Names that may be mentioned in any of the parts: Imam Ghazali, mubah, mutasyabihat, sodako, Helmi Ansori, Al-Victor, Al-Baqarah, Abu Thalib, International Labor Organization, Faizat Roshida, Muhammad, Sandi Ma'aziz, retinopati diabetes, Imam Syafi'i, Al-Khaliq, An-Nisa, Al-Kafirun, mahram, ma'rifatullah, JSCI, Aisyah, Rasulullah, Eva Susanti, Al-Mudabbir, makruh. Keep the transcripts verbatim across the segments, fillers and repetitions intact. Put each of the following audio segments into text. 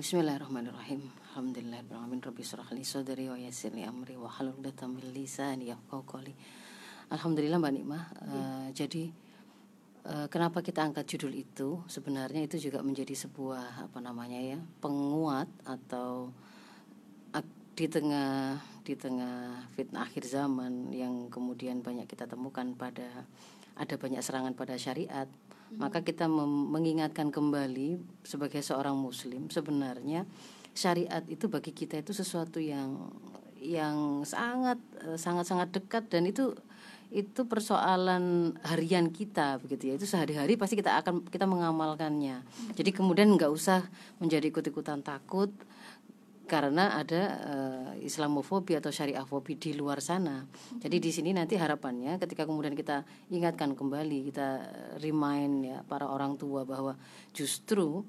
Bismillahirrahmanirrahim. Alhamdulillahirabbil alamin. Rabbi shrah li sadri wa yassir li amri wa hlul 'uqdatam min lisani yafqahu qawli. Alhamdulillah Mbak Nikmah. Hmm. Uh, jadi uh, kenapa kita angkat judul itu? Sebenarnya itu juga menjadi sebuah apa namanya ya, penguat atau di tengah di tengah fitnah akhir zaman yang kemudian banyak kita temukan pada ada banyak serangan pada syariat. Mm-hmm. Maka kita mem- mengingatkan kembali sebagai seorang muslim, sebenarnya syariat itu bagi kita itu sesuatu yang yang sangat sangat sangat dekat, dan itu itu persoalan harian kita begitu ya, itu sehari-hari pasti kita akan kita mengamalkannya. Mm-hmm. Jadi kemudian nggak usah menjadi ikut-ikutan takut karena ada uh, Islamofobia atau syariahfobi di luar sana. Jadi di sini nanti harapannya ketika kemudian kita ingatkan kembali, kita remind ya para orang tua bahwa justru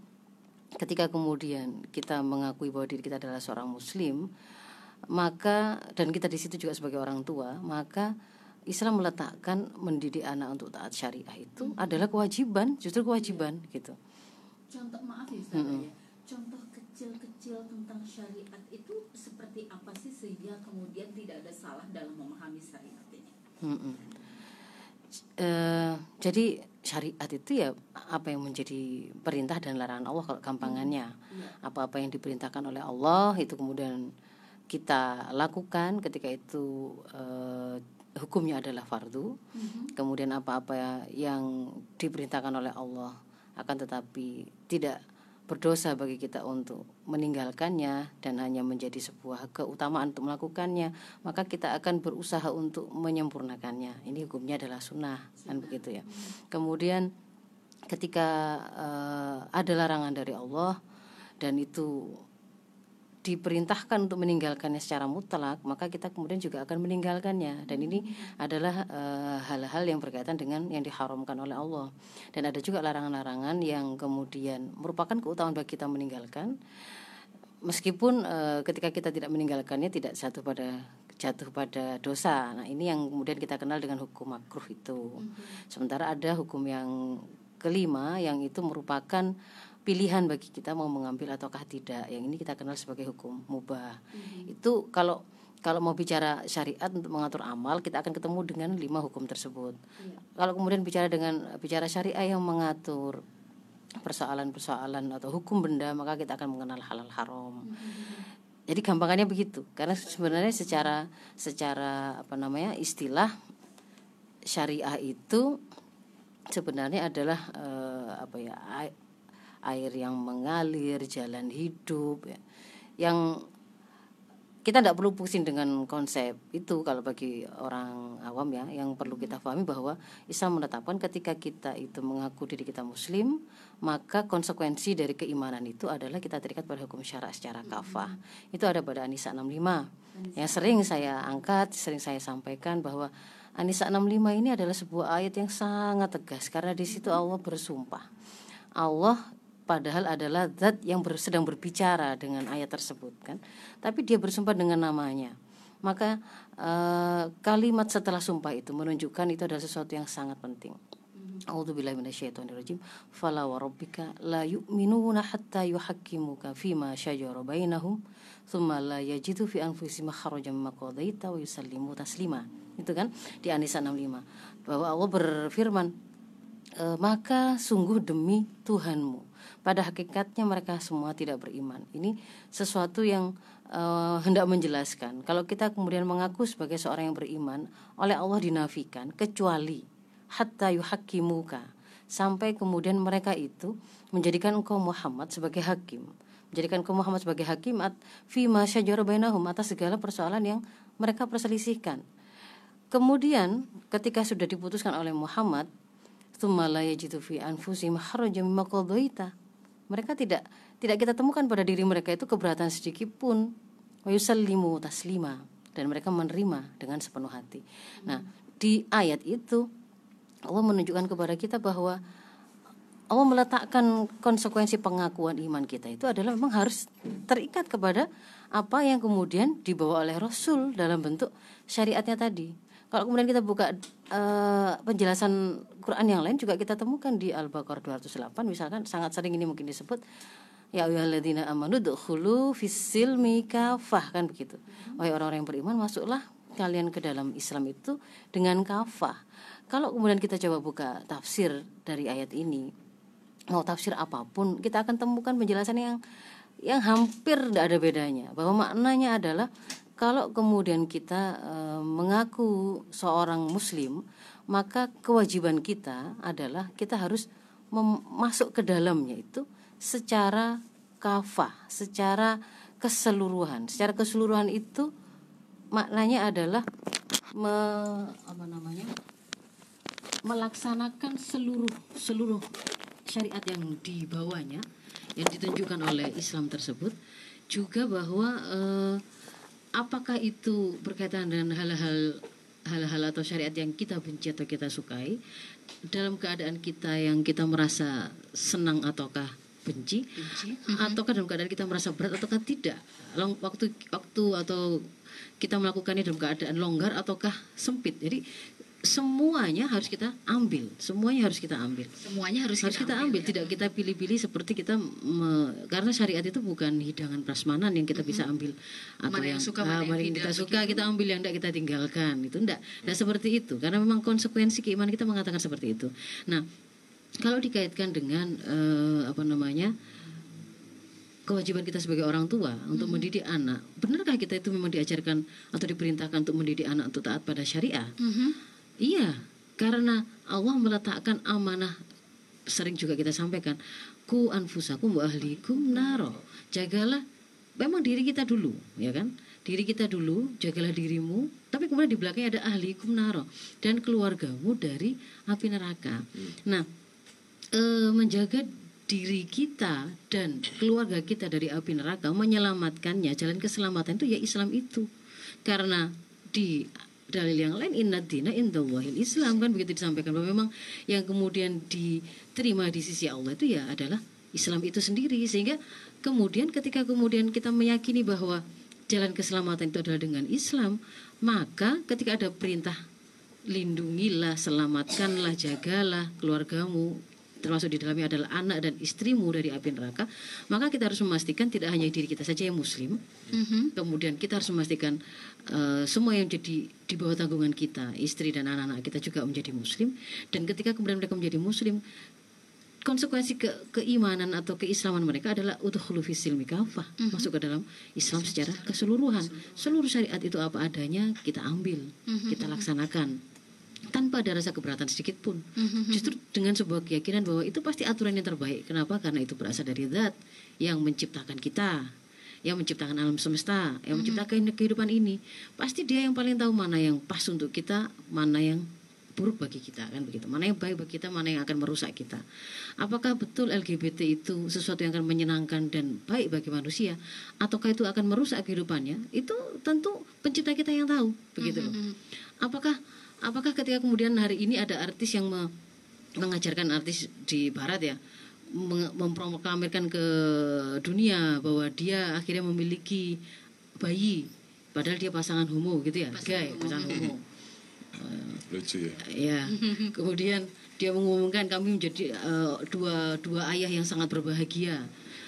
ketika kemudian kita mengakui bahwa diri kita adalah seorang muslim, maka dan kita di situ juga sebagai orang tua, maka Islam meletakkan mendidik anak untuk taat syariah itu hmm. adalah kewajiban, justru kewajiban ya. Gitu. Contoh maaf ya, hmm. ya. Contoh kecil-kecil tentang syariat itu seperti apa sih sehingga kemudian tidak ada salah dalam memahami syariat ini? Uh, jadi syariat itu ya apa yang menjadi perintah dan larangan Allah kalau gampangannya. Mm-hmm. Apa-apa yang diperintahkan oleh Allah itu kemudian kita lakukan, ketika itu uh, hukumnya adalah fardu. Mm-hmm. Kemudian apa-apa yang diperintahkan oleh Allah akan tetapi tidak berdosa bagi kita untuk meninggalkannya dan hanya menjadi sebuah keutamaan untuk melakukannya, maka kita akan berusaha untuk menyempurnakannya. Ini hukumnya adalah sunnah, kan begitu ya. Kemudian ketika uh, ada larangan dari Allah dan itu diperintahkan untuk meninggalkannya secara mutlak, maka kita kemudian juga akan meninggalkannya. Dan ini adalah uh, hal-hal yang berkaitan dengan yang diharamkan oleh Allah. Dan ada juga larangan-larangan yang kemudian merupakan keutamaan bagi kita meninggalkan, meskipun uh, ketika kita tidak meninggalkannya tidak jatuh pada jatuh pada dosa. Nah ini yang kemudian kita kenal dengan hukum makruh itu. Sementara ada hukum yang kelima yang itu merupakan pilihan bagi kita mau mengambil ataukah tidak. Yang ini kita kenal sebagai hukum mubah. Mm-hmm. Itu kalau kalau mau bicara syariat untuk mengatur amal, kita akan ketemu dengan lima hukum tersebut. Yeah. Kalau kemudian bicara dengan bicara syariah yang mengatur persoalan-persoalan atau hukum benda, maka kita akan mengenal halal haram. Mm-hmm. Jadi gampangannya begitu. Karena sebenarnya secara secara apa namanya istilah syariah itu sebenarnya adalah eh, apa ya air yang mengalir, jalan hidup ya. Yang kita tidak perlu pusing dengan konsep itu kalau bagi orang awam ya. Yang perlu kita pahami bahwa Islam menetapkan ketika kita itu mengaku diri kita muslim, maka konsekuensi dari keimanan itu adalah kita terikat pada hukum syara secara kafah. Mm-hmm. Itu ada pada An-Nisa enam puluh lima. An-Nisa. Yang sering saya angkat, sering saya sampaikan bahwa An-Nisa enam puluh lima ini adalah sebuah ayat yang sangat tegas, karena di situ Allah bersumpah. Allah padahal adalah zat yang ber, sedang berbicara dengan ayat tersebut kan, tapi dia bersumpah dengan namanya. Maka e, kalimat setelah sumpah itu menunjukkan itu adalah sesuatu yang sangat penting. A'udzubillahi minasyaitonirrajim. Fala warabbika la yu'minuna hatta yuhaqqimuka fima syajara bainahum tsumma la yajidu fi anfusihim kharajan mimma qadaita wa yusallimu taslima. Itu kan di An-Nisa enam puluh lima bahwa Allah berfirman, e, maka sungguh demi Tuhanmu pada hakikatnya mereka semua tidak beriman. Ini sesuatu yang uh, hendak menjelaskan kalau kita kemudian mengaku sebagai seorang yang beriman, oleh Allah dinafikan, kecuali hatta yuhakimuka, sampai kemudian mereka itu menjadikan engkau Muhammad sebagai hakim, menjadikan engkau Muhammad sebagai hakim at fima syajara bainahum, atas segala persoalan yang mereka perselisihkan. Kemudian ketika sudah diputuskan oleh Muhammad, mereka tidak tidak kita temukan pada diri mereka itu keberatan sedikit pun, dan mereka menerima dengan sepenuh hati. Nah di ayat itu Allah menunjukkan kepada kita bahwa Allah meletakkan konsekuensi pengakuan iman kita itu adalah memang harus terikat kepada apa yang kemudian dibawa oleh Rasul dalam bentuk syariatnya tadi. Kalau kemudian kita buka uh, penjelasan Quran yang lain juga kita temukan di Al-Baqarah dua ratus delapan misalkan, sangat sering ini mungkin disebut Ya ayyuhalladzina amanu dukhulu fis-silmi kafah, kan begitu. Wahai orang-orang yang beriman, masuklah kalian ke dalam Islam itu dengan kafah. Kalau kemudian kita coba buka tafsir dari ayat ini, mau tafsir apapun, kita akan temukan penjelasan yang yang hampir tidak ada bedanya. Bahwa maknanya adalah kalau kemudian kita e, mengaku seorang muslim, maka kewajiban kita adalah kita harus mem- masuk ke dalamnya itu secara kafah, secara keseluruhan. Secara keseluruhan itu maknanya adalah me, apa namanya, melaksanakan seluruh seluruh syariat yang dibawanya, yang ditunjukkan oleh Islam tersebut. Juga bahwa eh, apakah itu berkaitan dengan hal-hal hal-hal atau syariat yang kita benci atau kita sukai, dalam keadaan kita yang kita merasa senang ataukah benci, benci. ataukah dalam keadaan kita merasa berat ataukah tidak, waktu waktu atau kita melakukannya dalam keadaan longgar ataukah sempit. Jadi semuanya harus kita ambil, semuanya harus kita ambil, semuanya harus, harus kita, kita ambil, ambil. Tidak kita pilih-pilih seperti kita me, karena syariat itu bukan hidangan prasmanan yang kita mm-hmm. bisa ambil atau mana yang, yang suka, ah, mana yang kita suka kita ambil, yang tidak kita tinggalkan itu tidak, tidak hmm. seperti itu, karena memang konsekuensi keimanan kita mengatakan seperti itu. Nah, kalau dikaitkan dengan uh, apa namanya kewajiban kita sebagai orang tua untuk mm-hmm. mendidik anak, benarkah kita itu memang diajarkan atau diperintahkan untuk mendidik anak untuk taat pada syariat? Mm-hmm. Iya, karena Allah meletakkan amanah, sering juga kita sampaikan, ku anfusakum wa ahlikum naro. Jagalah, memang diri kita dulu, ya kan? Diri kita dulu, jagalah dirimu, tapi kemudian di belakangnya ada ahlikum naro, dan keluargamu dari api neraka. Nah, e, menjaga diri kita dan keluarga kita dari api neraka, menyelamatkannya, jalan keselamatan itu ya Islam itu. Karena di dalil yang lain, innad dina indallahil Islam, kan begitu disampaikan, bahwa memang yang kemudian diterima di sisi Allah itu ya adalah Islam itu sendiri. Sehingga kemudian ketika kemudian kita meyakini bahwa jalan keselamatan itu adalah dengan Islam, maka ketika ada perintah lindungilah, selamatkanlah, jagalah keluargamu, termasuk di dalamnya adalah anak dan istrimu dari api neraka, maka kita harus memastikan tidak hanya diri kita saja yang muslim, mm-hmm. kemudian kita harus memastikan uh, semua yang jadi di bawah tanggungan kita, istri dan anak-anak kita juga menjadi muslim. Dan ketika kemudian mereka menjadi muslim, konsekuensi ke, keimanan atau keislaman mereka adalah udkhulu fis-silmi kafah, mm-hmm. masuk ke dalam Islam secara keseluruhan. Seluruh syariat itu apa adanya kita ambil, mm-hmm. kita laksanakan tanpa ada rasa keberatan sedikit pun, mm-hmm. justru dengan sebuah keyakinan bahwa itu pasti aturan yang terbaik. Kenapa? Karena itu berasal dari zat yang menciptakan kita, yang menciptakan alam semesta, yang mm-hmm. menciptakan kehidupan ini. Pasti dia yang paling tahu mana yang pas untuk kita, mana yang buruk bagi kita, kan begitu. Mana yang baik bagi kita, mana yang akan merusak kita. Apakah betul L G B T itu sesuatu yang akan menyenangkan dan baik bagi manusia, ataukah itu akan merusak kehidupannya? Itu tentu pencipta kita yang tahu, begitu loh. Mm-hmm. Apakah Apakah ketika kemudian hari ini ada artis yang me- mengajarkan, artis di barat ya, meng- memproklamirkan ke dunia bahwa dia akhirnya memiliki bayi, padahal dia pasangan homo gitu ya, pasangan gay, homo. pasangan homo. Uh, Lucu ya. Ya, kemudian dia mengumumkan kami menjadi uh, dua dua ayah yang sangat berbahagia.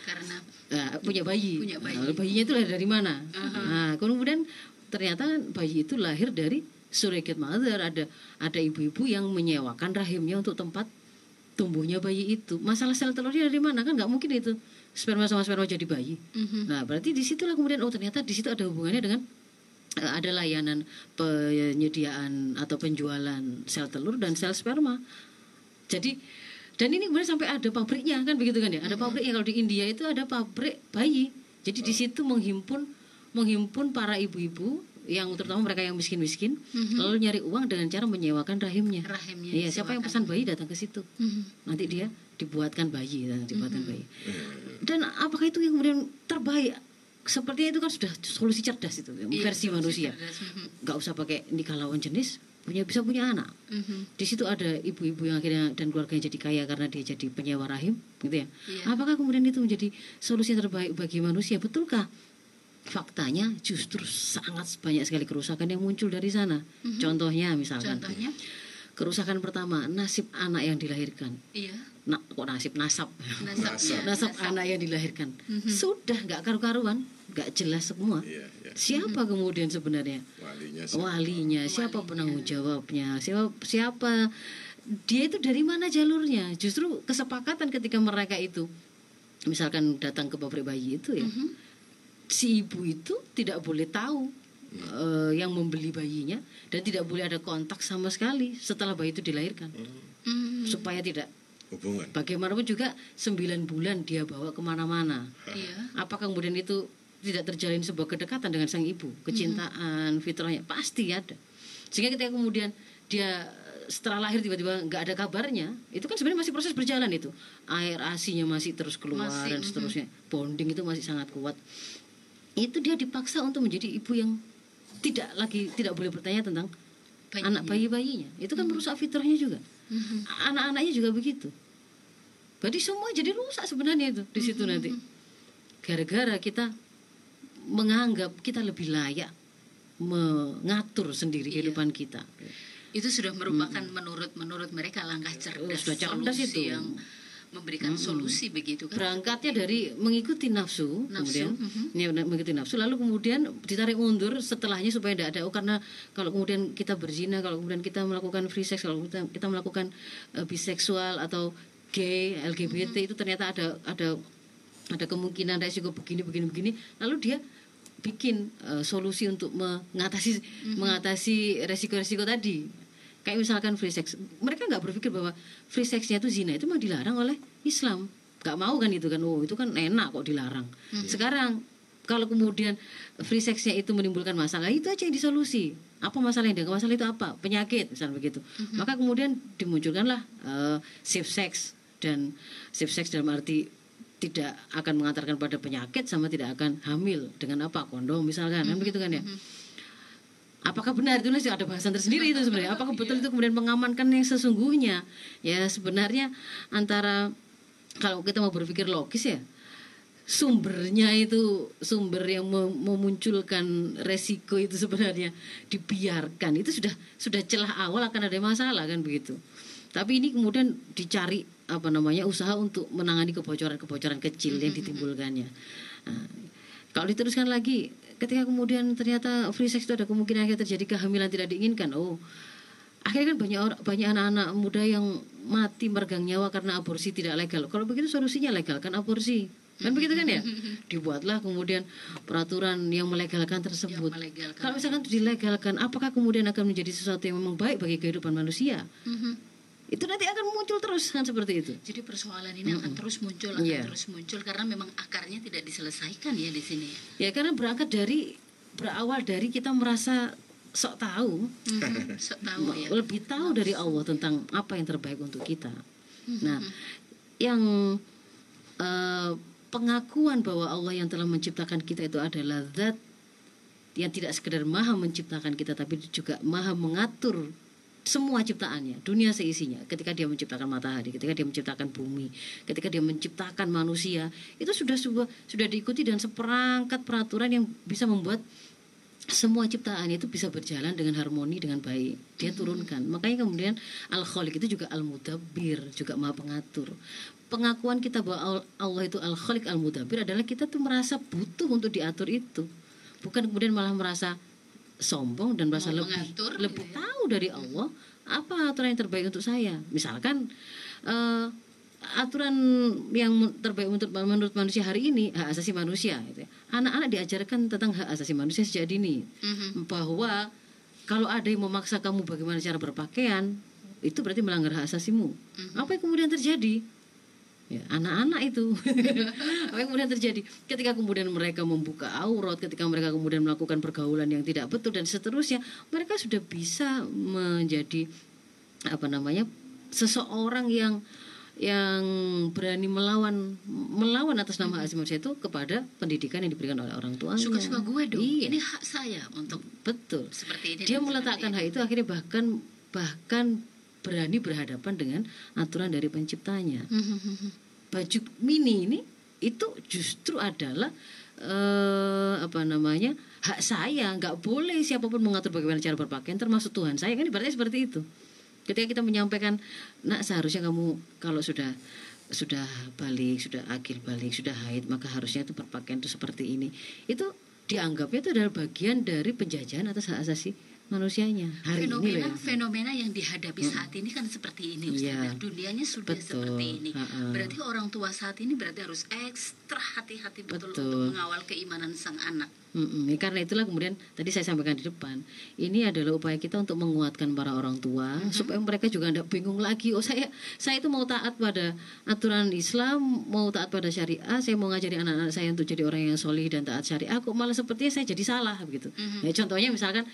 Karena uh, punya bayi. Punya bayi. Uh, bayinya itu lahir dari mana? Uh-huh. Nah, kemudian ternyata bayi itu lahir dari surrogate mother, ada ada ibu-ibu yang menyewakan rahimnya untuk tempat tumbuhnya bayi itu. Masalah sel telurnya dari mana, kan nggak mungkin itu sperma sama sperma jadi bayi. Mm-hmm. Nah, berarti disitulah kemudian oh ternyata di situ ada hubungannya dengan ada layanan penyediaan atau penjualan sel telur dan sel sperma. Jadi dan ini kemudian sampai ada pabriknya, kan begitu kan ya? Ada pabriknya, kalau di India itu ada pabrik bayi. Jadi di situ menghimpun menghimpun para ibu-ibu yang terutama mereka yang miskin-miskin, mm-hmm. lalu nyari uang dengan cara menyewakan rahimnya. Rahimnya. Iya, siapa yang pesan bayi datang ke situ. Mm-hmm. Nanti dia dibuatkan bayi, dibuatkan mm-hmm. bayi. Dan apakah itu yang kemudian terbaik? Sepertinya itu kan sudah solusi cerdas itu, iya, versi manusia. Mm-hmm. Gak usah pakai nikah lawan jenis, punya bisa punya anak. Mm-hmm. Di situ ada ibu-ibu yang akhirnya dan keluarganya jadi kaya karena dia jadi penyewa rahim, gitu ya. Yeah. Apakah kemudian itu menjadi solusi terbaik bagi manusia? Betulkah? Faktanya justru sangat banyak sekali kerusakan yang muncul dari sana. Mm-hmm. Contohnya misalkan. Contohnya? Kerusakan pertama, nasib anak yang dilahirkan. Iya. na, kok nasib nasab nasab, nasab anak yang dilahirkan, mm-hmm. sudah nggak karu-karuan, nggak jelas semua. Yeah, yeah. Siapa mm-hmm. kemudian sebenarnya walinya, siapa, walinya, siapa walinya. penanggung jawabnya, siapa siapa dia itu, dari mana jalurnya. Justru kesepakatan ketika mereka itu misalkan datang ke pabrik bayi itu ya, mm-hmm. si ibu itu tidak boleh tahu Uh, yang membeli bayinya, dan tidak boleh ada kontak sama sekali setelah bayi itu dilahirkan, mm. supaya tidak hubungan. Bagaimanapun juga sembilan bulan dia bawa kemana-mana, yeah. apakah kemudian itu tidak terjalin sebuah kedekatan dengan sang ibu, kecintaan, mm. fitrahnya pasti ada. Sehingga ketika kemudian dia setelah lahir tiba-tiba nggak ada kabarnya, itu kan sebenarnya masih proses berjalan itu, air asinya masih terus keluar masih, dan seterusnya, mm-hmm. bonding itu masih sangat kuat. Itu dia dipaksa untuk menjadi ibu yang tidak lagi tidak boleh bertanya tentang bayinya. Anak bayi-bayinya. Itu kan mm-hmm. merusak fitrahnya juga. Mm-hmm. Anak-anaknya juga begitu. Berarti semua jadi rusak sebenarnya itu di situ mm-hmm. nanti. Gara-gara kita menganggap kita lebih layak mengatur sendiri iya. kehidupan kita. Itu sudah merupakan mm-hmm. menurut menurut mereka langkah cerdas, sudah cerdas itu yang memberikan mm-hmm. solusi begitu kan. Berangkatnya dari mengikuti nafsu, nafsu. kemudian mm-hmm. mengikuti nafsu, lalu kemudian ditarik mundur setelahnya supaya tidak ada, oh karena kalau kemudian kita berzina, kalau kemudian kita melakukan free sex, kalau kita, kita melakukan uh, biseksual atau gay, L G B T mm-hmm. itu ternyata ada ada ada kemungkinan resiko begini begini begini, lalu dia bikin uh, solusi untuk mengatasi mm-hmm. mengatasi resiko-resiko tadi. Kayak misalkan free sex, mereka nggak berpikir bahwa free sexnya itu zina, itu mah dilarang oleh Islam, nggak mau kan itu kan, oh itu kan enak kok dilarang. Mm-hmm. Sekarang kalau kemudian free sexnya itu menimbulkan masalah, itu aja yang disolusi. Apa masalahnya? Masalah itu apa? Penyakit misalnya begitu. Mm-hmm. Maka kemudian dimunculkanlah uh, safe sex, dan safe sex dalam arti tidak akan mengantarkan pada penyakit, sama tidak akan hamil dengan apa, kondom misalkan, mm-hmm. kan begitu kan ya. Mm-hmm. Apakah benar itu sih ada bahasan tersendiri itu sebenarnya? Apakah betul itu kemudian mengamankan yang sesungguhnya? Ya sebenarnya antara kalau kita mau berpikir logis ya, sumbernya itu sumber yang memunculkan resiko itu sebenarnya dibiarkan itu sudah sudah celah awal akan ada masalah kan begitu. Tapi ini kemudian dicari apa namanya usaha untuk menangani kebocoran-kebocoran kecil yang ditimbulkannya. Nah, kalau diteruskan lagi, ketika kemudian ternyata free sex itu ada kemungkinan akhirnya terjadi kehamilan tidak diinginkan, oh akhirnya kan banyak orang, banyak anak-anak muda yang mati merenggang nyawa karena aborsi tidak legal. Kalau begitu solusinya legalkan aborsi, kan begitu kan ya? Dibuatlah kemudian peraturan yang melegalkan tersebut. Yang melegalkan. Kalau misalkan itu dilegalkan, apakah kemudian akan menjadi sesuatu yang memang baik bagi kehidupan manusia? Mm-hmm. Itu nanti akan muncul terus kan seperti itu. Jadi persoalan ini mm-hmm. akan terus muncul, akan yeah. terus muncul karena memang akarnya tidak diselesaikan ya di sini. Ya karena berangkat dari berawal dari kita merasa sok tahu, mm-hmm. sok tahu ya. Lebih tahu dari Allah tentang apa yang terbaik untuk kita. Mm-hmm. Nah, yang eh, pengakuan bahwa Allah yang telah menciptakan kita itu adalah Zat yang tidak sekedar Maha menciptakan kita, tapi juga Maha mengatur semua ciptaannya, dunia seisinya. Ketika dia menciptakan matahari, ketika dia menciptakan bumi, ketika dia menciptakan manusia, itu sudah sudah, sudah diikuti dan seperangkat peraturan yang bisa membuat semua ciptaan itu bisa berjalan dengan harmoni, dengan baik. Dia turunkan. Makanya kemudian Al-Khaliq itu juga Al-Mudabbir, juga Maha Pengatur. Pengakuan kita bahwa Allah itu Al-Khaliq, Al-Mudabbir adalah kita tuh merasa butuh untuk diatur itu, bukan kemudian malah merasa sombong dan merasa lebih mengatur, lebih ya. Tahu dari Allah apa aturan yang terbaik untuk saya. Misalkan uh, aturan yang terbaik untuk menurut manusia hari ini, hak asasi manusia gitu ya. Anak-anak diajarkan tentang hak asasi manusia sejak dini, mm-hmm. bahwa kalau ada yang memaksa kamu bagaimana cara berpakaian, itu berarti melanggar hak asasimu. Mm-hmm. Apa yang kemudian terjadi? Ya, anak-anak itu apa yang kemudian terjadi ketika kemudian mereka membuka aurat, ketika mereka kemudian melakukan pergaulan yang tidak betul dan seterusnya, mereka sudah bisa menjadi apa namanya seseorang yang yang berani melawan melawan atas nama hak asasi manusia itu kepada pendidikan yang diberikan oleh orang tuanya. Suka-suka gue dong, iya. Ini hak saya untuk betul seperti ini. Dia meletakkan hak itu akhirnya bahkan bahkan berani berhadapan dengan aturan dari penciptanya. Baju mini ini itu justru adalah eh, apa namanya hak saya, nggak boleh siapapun mengatur bagaimana cara berpakaian termasuk Tuhan saya, kan berarti seperti itu. Ketika kita menyampaikan, nak, seharusnya kamu kalau sudah sudah balik, sudah akil balik, sudah haid, maka harusnya itu berpakaian itu seperti ini. Itu dianggapnya itu adalah bagian dari penjajahan atas hak asasi manusianya. Hari fenomena, ini fenomena yang dihadapi saat ini kan seperti ini, Ustaz. Ya, dunianya sudah betul, seperti ini. Uh-uh. Berarti orang tua saat ini berarti harus ekstra hati-hati betul, betul untuk mengawal keimanan sang anak. Mm-mm. Karena itulah kemudian tadi saya sampaikan di depan, ini adalah upaya kita untuk menguatkan para orang tua, mm-hmm, supaya mereka juga tidak bingung lagi. Oh, saya saya itu mau taat pada aturan Islam, mau taat pada syariah, saya mau ngajari anak-anak saya untuk jadi orang yang solih dan taat syariah, kok malah sepertinya saya jadi salah begitu. Mm-hmm. Ya, contohnya misalkan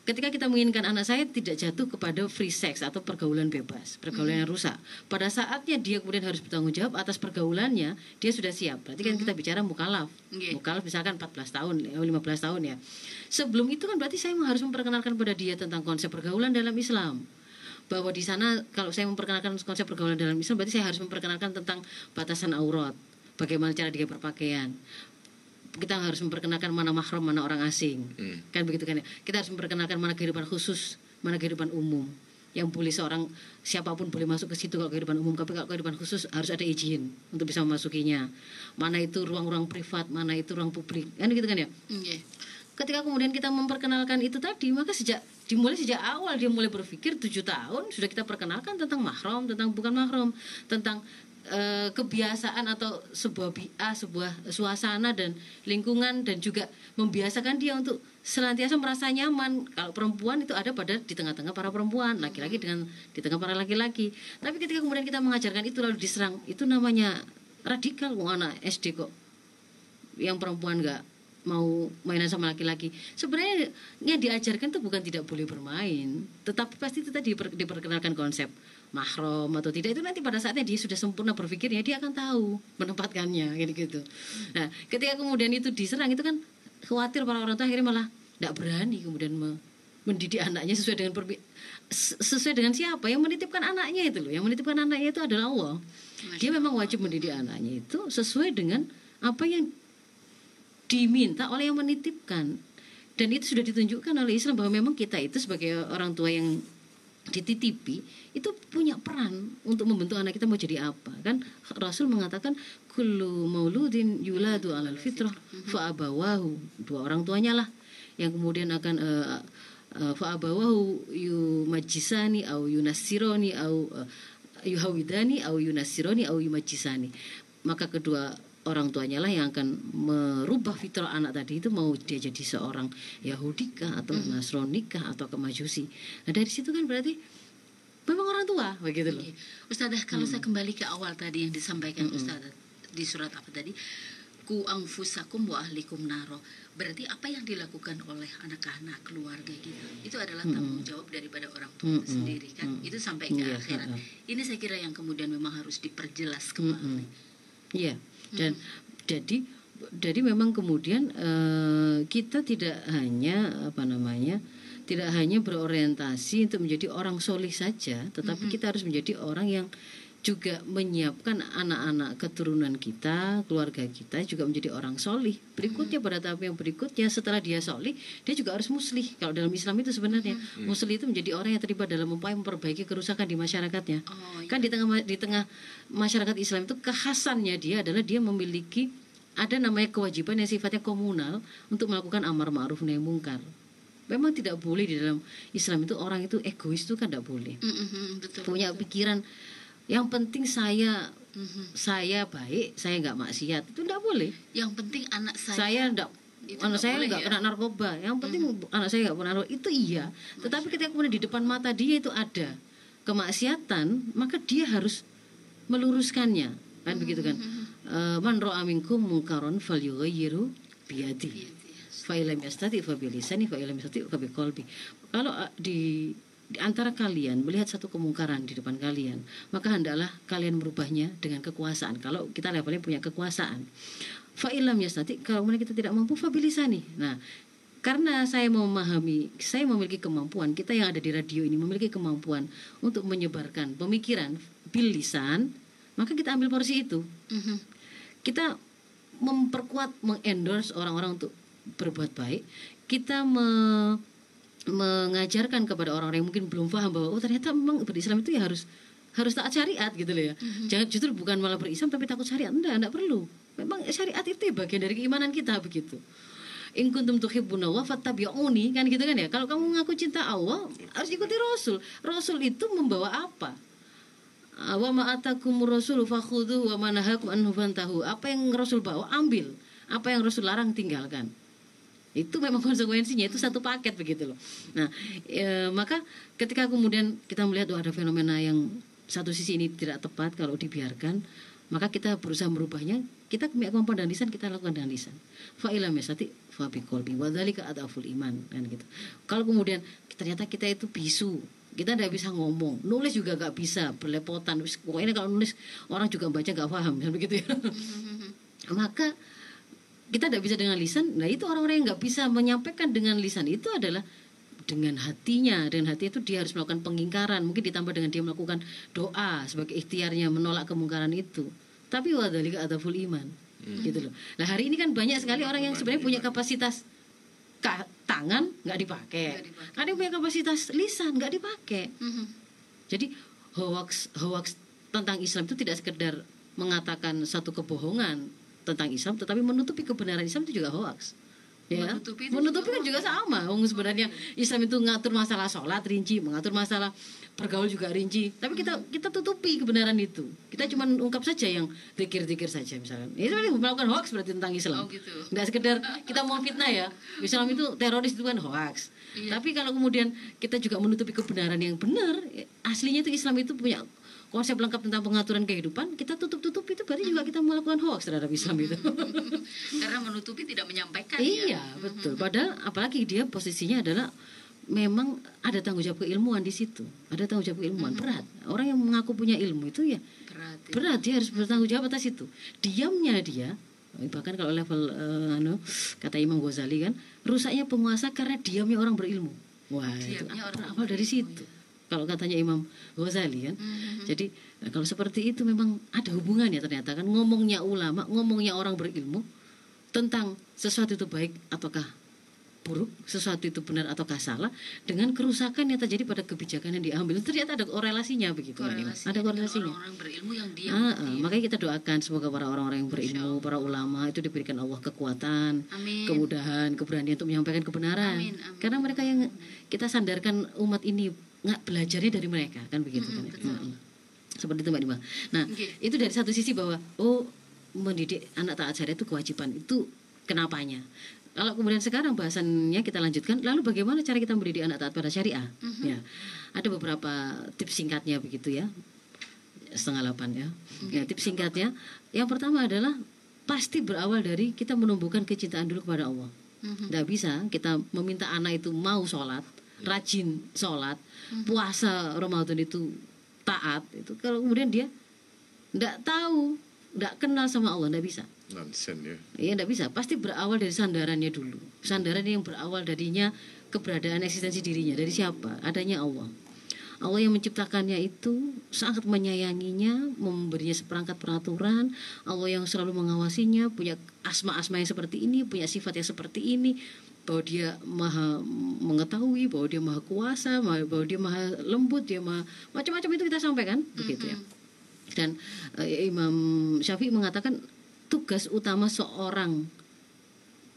ketika kita menginginkan anak saya tidak jatuh kepada free sex atau pergaulan bebas, pergaulan mm-hmm yang rusak, pada saatnya dia kemudian harus bertanggung jawab atas pergaulannya, dia sudah siap. Berarti kan mm-hmm kita bicara mukalaf, yeah, mukalaf misalkan empat belas tahun, lima belas tahun ya. Sebelum itu kan berarti saya harus memperkenalkan pada dia tentang konsep pergaulan dalam Islam, bahwa di sana kalau saya memperkenalkan konsep pergaulan dalam Islam, berarti saya harus memperkenalkan tentang batasan aurat, bagaimana cara dia berpakaian. Kita harus memperkenalkan mana mahram, mana orang asing, hmm, kan begitu kan ya. Kita harus memperkenalkan mana kehidupan khusus, mana kehidupan umum, yang boleh seorang siapapun boleh masuk ke situ kalau kehidupan umum, tapi kalau kehidupan khusus harus ada izin untuk bisa memasukinya. Mana itu ruang-ruang privat, mana itu ruang publik, kan gitu kan ya. Hmm. Ketika kemudian kita memperkenalkan itu tadi, maka sejak dimulai sejak awal dia mulai berpikir, tujuh tahun sudah kita perkenalkan tentang mahram, tentang bukan mahram, tentang kebiasaan atau sebuah bi'ah, sebuah suasana dan lingkungan, dan juga membiasakan dia untuk senantiasa merasa nyaman. Kalau perempuan itu ada pada di tengah-tengah para perempuan, laki-laki dengan di tengah para laki-laki. Tapi ketika kemudian kita mengajarkan itu lalu diserang, itu namanya radikal. Wong anak S D kok yang perempuan nggak mau mainan sama laki-laki. Sebenarnya yang diajarkan itu bukan tidak boleh bermain, tetapi pasti itu tadi diperkenalkan konsep mahram atau tidak. Itu nanti pada saatnya dia sudah sempurna berpikirnya, dia akan tahu menempatkannya gitu. Nah, ketika kemudian itu diserang, itu kan khawatir para orang tua akhirnya malah tidak berani kemudian mendidik anaknya sesuai dengan perbi- sesuai dengan siapa yang menitipkan anaknya itu loh. Yang menitipkan anaknya itu adalah Allah. Dia memang wajib mendidik anaknya itu sesuai dengan apa yang diminta oleh yang menitipkan, dan itu sudah ditunjukkan oleh Islam bahwa memang kita itu sebagai orang tua yang dititipi itu punya peran untuk membentuk anak kita mau jadi apa. Kan Rasul mengatakan kullu mauludin yuladu alal fitrah fa'abawahu, dua orang tuanya lah yang kemudian akan uh, uh, fa'abawahu yumajisani au yunasironi au uh, yuhawidani au yunasironi au yumajisani, maka kedua orang tuanya lah yang akan merubah fitrah anak tadi itu, mau dia jadi seorang Yahudi kah atau mm-hmm Nasrani kah atau kemajusi. Nah, dari situ kan berarti memang orang tua begitu loh. Ustazah, kalau hmm saya kembali ke awal tadi yang disampaikan mm-hmm Ustazah di surat apa tadi? Ku anfusakum wa ahlikum naro. Berarti apa yang dilakukan oleh anak-anak keluarga kita itu adalah tanggung jawab daripada orang tua mm-hmm sendiri kan. Mm-hmm. Itu sampai ke yeah akhirat. Mm-hmm. Ini saya kira yang kemudian memang harus diperjelas kembali. Iya. Mm-hmm. Yeah. Dan hmm jadi jadi memang kemudian uh, kita tidak hanya apa namanya tidak hanya berorientasi untuk menjadi orang solih saja, tetapi hmm kita harus menjadi orang yang juga menyiapkan anak-anak keturunan kita, keluarga kita juga menjadi orang solih. Berikutnya hmm pada tahap yang berikutnya setelah dia solih, dia juga harus muslih. Kalau dalam Islam itu sebenarnya hmm muslih itu menjadi orang yang terlibat dalam upaya memperbaiki kerusakan di masyarakatnya. Oh, iya. Kan di tengah di tengah masyarakat Islam itu kekhasannya dia adalah dia memiliki ada namanya kewajiban yang sifatnya komunal untuk melakukan amar ma'ruf nahi mungkar. Memang tidak boleh di dalam Islam itu orang itu egois, itu kan tidak boleh. Mm-hmm, betul, punya betul pikiran yang penting saya mm-hmm saya baik, saya nggak maksiat, itu nggak boleh. Yang penting anak saya saya nggak anak saya nggak ya pernah narkoba, yang penting mm-hmm anak saya nggak pernah narkoba, itu iya. Masya. Tetapi ketika kemudian di depan mata dia itu ada kemaksiatan, maka dia harus meluruskannya, kan mm-hmm begitu kan? Man ro'a minkum mungkaron falyughayyiru biyadihi, fa illam yastati' fa bilisanihi, fa illam yastati' fa biqalbi. Kalau di di antara kalian melihat satu kemungkaran di depan kalian, maka hendaklah kalian merubahnya dengan kekuasaan. Kalau kita levelnya punya kekuasaan, fa illam yastati', kalau mana kita tidak mampu, fa bilisani. Nah, karena saya memahami, saya memiliki kemampuan, kita yang ada di radio ini memiliki kemampuan untuk menyebarkan pemikiran bilisan, maka kita ambil porsi itu. Mm-hmm. Kita memperkuat, mengendorse orang-orang untuk berbuat baik. Kita me mengajarkan kepada orang-orang yang mungkin belum paham bahwa oh ternyata memang berislam itu ya harus harus taat syariat gitu loh ya. Mm-hmm. Jangan justru bukan malah berislam tapi takut syariat. Enggak, enggak perlu. Memang syariat itu ya bagian dari keimanan kita begitu. In kuntum tuhibbuna wa fattabi'uni, kan gitu kan ya. Kalau kamu mengaku cinta Allah, harus ikuti Rasul. Rasul itu membawa apa? Wa ma atakumur rasulu fakhudhu wa ma nahakum anhu fantahu. Apa yang Rasul bawa ambil, apa yang Rasul larang tinggalkan. Itu memang konsekuensinya, itu satu paket begitu loh. Nah, e, maka ketika kemudian kita melihat oh, ada fenomena yang satu sisi ini tidak tepat kalau dibiarkan, maka kita berusaha merubahnya. Kita punya kemampuan dan lisan, kita lakukan dengan lisan. Fa ilam yasati fa biqalbi wa dzalika adaful iman, kan gitu. Kalau kemudian ternyata kita itu bisu, kita tidak bisa ngomong, nulis juga gak bisa, berlepotan. Pokoknya kalau nulis orang juga baca gak paham, kan begitu ya. Maka kita tidak bisa dengan lisan. Nah itu orang-orang yang nggak bisa menyampaikan dengan lisan itu adalah dengan hatinya. Dengan hati itu dia harus melakukan pengingkaran. Mungkin ditambah dengan dia melakukan doa sebagai ikhtiarnya menolak kemungkaran itu. Tapi wadhalika adaful iman, hmm. gitu loh. Nah hari ini kan banyak sekali orang yang sebenarnya punya kapasitas ka- tangan nggak dipakai, ada yang punya kapasitas lisan nggak dipakai. Hmm. Jadi hoax hoax tentang Islam itu tidak sekedar mengatakan satu kebohongan tentang Islam, tetapi menutupi kebenaran Islam itu juga hoax. Ya, menutupi, menutupi juga kan juga sama. Wong sebenarnya Islam itu ngatur masalah sholat rinci, mengatur masalah pergaul juga rinci. Tapi kita kita tutupi kebenaran itu. Kita cuma ungkap saja yang zikir-zikir saja misalkan. Itu melakukan hoax berarti tentang Islam. Oh, gitu. Nggak sekedar kita mau fitnah ya. Islam itu teroris itu kan hoax. Iya. Tapi kalau kemudian kita juga menutupi kebenaran yang benar, aslinya itu Islam itu punya konsep lengkap tentang pengaturan kehidupan, kita tutup-tutup itu berarti juga kita melakukan hoax terhadap Islam itu. Karena menutupi tidak menyampaikan. Iya, ya? Betul. Padahal apalagi dia posisinya adalah memang ada tanggung jawab keilmuan di situ. Ada tanggung jawab keilmuan, berat. Orang yang mengaku punya ilmu itu ya berat. Ya. Berat, dia harus bertanggung jawab atas itu. Diamnya dia, bahkan kalau level uh, anu, kata Imam Ghazali kan, rusaknya penguasa karena diamnya orang berilmu. Wah, diamnya itu awal dari situ. Ya. Kalau katanya Imam Ghazali kan, mm-hmm. Jadi kalau seperti itu memang ada hubungannya ternyata kan, ngomongnya ulama, ngomongnya orang berilmu tentang sesuatu itu baik ataukah buruk, sesuatu itu benar ataukah salah, dengan kerusakan yang terjadi pada kebijakan yang diambil, ternyata ada korelasinya begitu, korelasinya, kan? Ada korelasinya. Orang-orang berilmu yang diam, ah, ah, makanya kita doakan semoga para orang-orang yang berilmu, para ulama itu diberikan Allah kekuatan, amin. Kemudahan, keberanian untuk menyampaikan kebenaran, amin, amin. Karena mereka yang kita sandarkan umat ini nggak belajarnya dari mereka kan begitu, mm-hmm, kan ya? Mm-hmm. Seperti itu Mbak Dima. Nah okay. Itu dari satu sisi bahwa oh mendidik anak taat syariat itu kewajiban, itu kenapanya. Kalau kemudian sekarang bahasannya kita lanjutkan, lalu bagaimana cara kita mendidik anak taat pada syariah, mm-hmm. Ya ada beberapa tips singkatnya begitu ya, setengah delapan ya, okay. Ya tips singkatnya yang pertama adalah pasti berawal dari kita menumbuhkan kecintaan dulu kepada Allah. Mm-hmm. Nggak bisa kita meminta anak itu mau sholat, rajin sholat, puasa Ramadan itu taat itu, kalau kemudian dia tidak tahu, tidak kenal sama Allah, tidak bisa. Nonsen ya. Iya tidak bisa. Pasti berawal dari sandarannya dulu. Sandaran yang berawal darinya keberadaan eksistensi dirinya, dari siapa? Adanya Allah. Allah yang menciptakannya itu sangat menyayanginya, memberinya seperangkat peraturan. Allah yang selalu mengawasinya, punya asma-asma yang seperti ini, punya sifat yang seperti ini. Bahwa dia maha mengetahui, bahwa dia maha kuasa, bahwa dia maha lembut, dia maha macam-macam, itu kita sampaikan, mm-hmm. Begitu ya. Dan eh, Imam Syafi'i mengatakan tugas utama seorang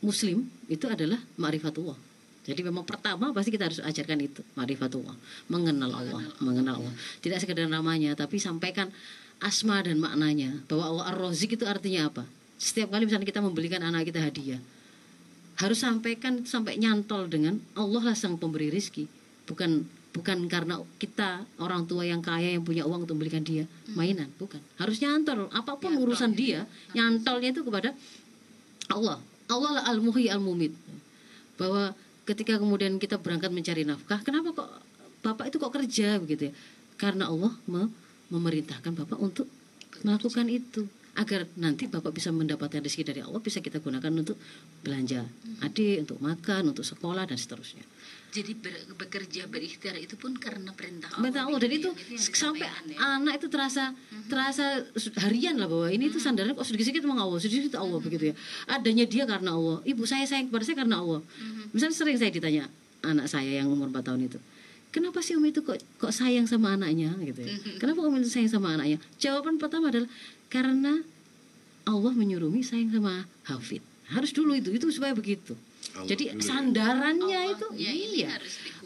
muslim itu adalah ma'rifatullah. Jadi memang pertama pasti kita harus ajarkan itu, ma'rifatullah, mengenal Allah, mengenal Allah. Tidak sekedar namanya, tapi sampaikan asma dan maknanya. Bahwa Allah Ar-Razik itu artinya apa? Setiap kali misalnya kita membelikan anak kita hadiah, harus sampaikan sampai nyantol dengan Allah lah sang pemberi rezeki, bukan bukan karena kita orang tua yang kaya yang punya uang untuk membelikan dia mainan, bukan. Harus nyantol apapun nyantol urusan dia, nyantolnya itu kepada Allah. Allah lah al-muhyi al-mumit. Bahwa ketika kemudian kita berangkat mencari nafkah, kenapa kok bapak itu kok kerja begitu ya? Karena Allah me- memerintahkan bapak untuk melakukan itu, agar nanti bapak bisa mendapatkan rezeki dari Allah, bisa kita gunakan untuk belanja adik, untuk makan, untuk sekolah dan seterusnya. Jadi bekerja berikhtiar itu pun karena perintah Allah. Perintah Allah, dan itu ya, sampai ya. Anak itu terasa terasa harian lah bahwa ini itu hmm. sandarannya kok sedikit-sedikit memang Allah, sedikit-sedikit Allah, hmm. begitu ya. Adanya dia karena Allah. Ibu saya sayang kepada saya karena Allah. Hmm. Misalnya sering saya ditanya, anak saya yang umur empat tahun itu, kenapa sih Umi itu kok kok sayang sama anaknya gitu ya? Kenapa Umi itu sayang sama anaknya? Jawaban pertama adalah karena Allah menyuruh Umi sayang sama Hafid. Harus dulu itu, itu supaya begitu. Allah, jadi sandarannya Allah, itu ya, iya.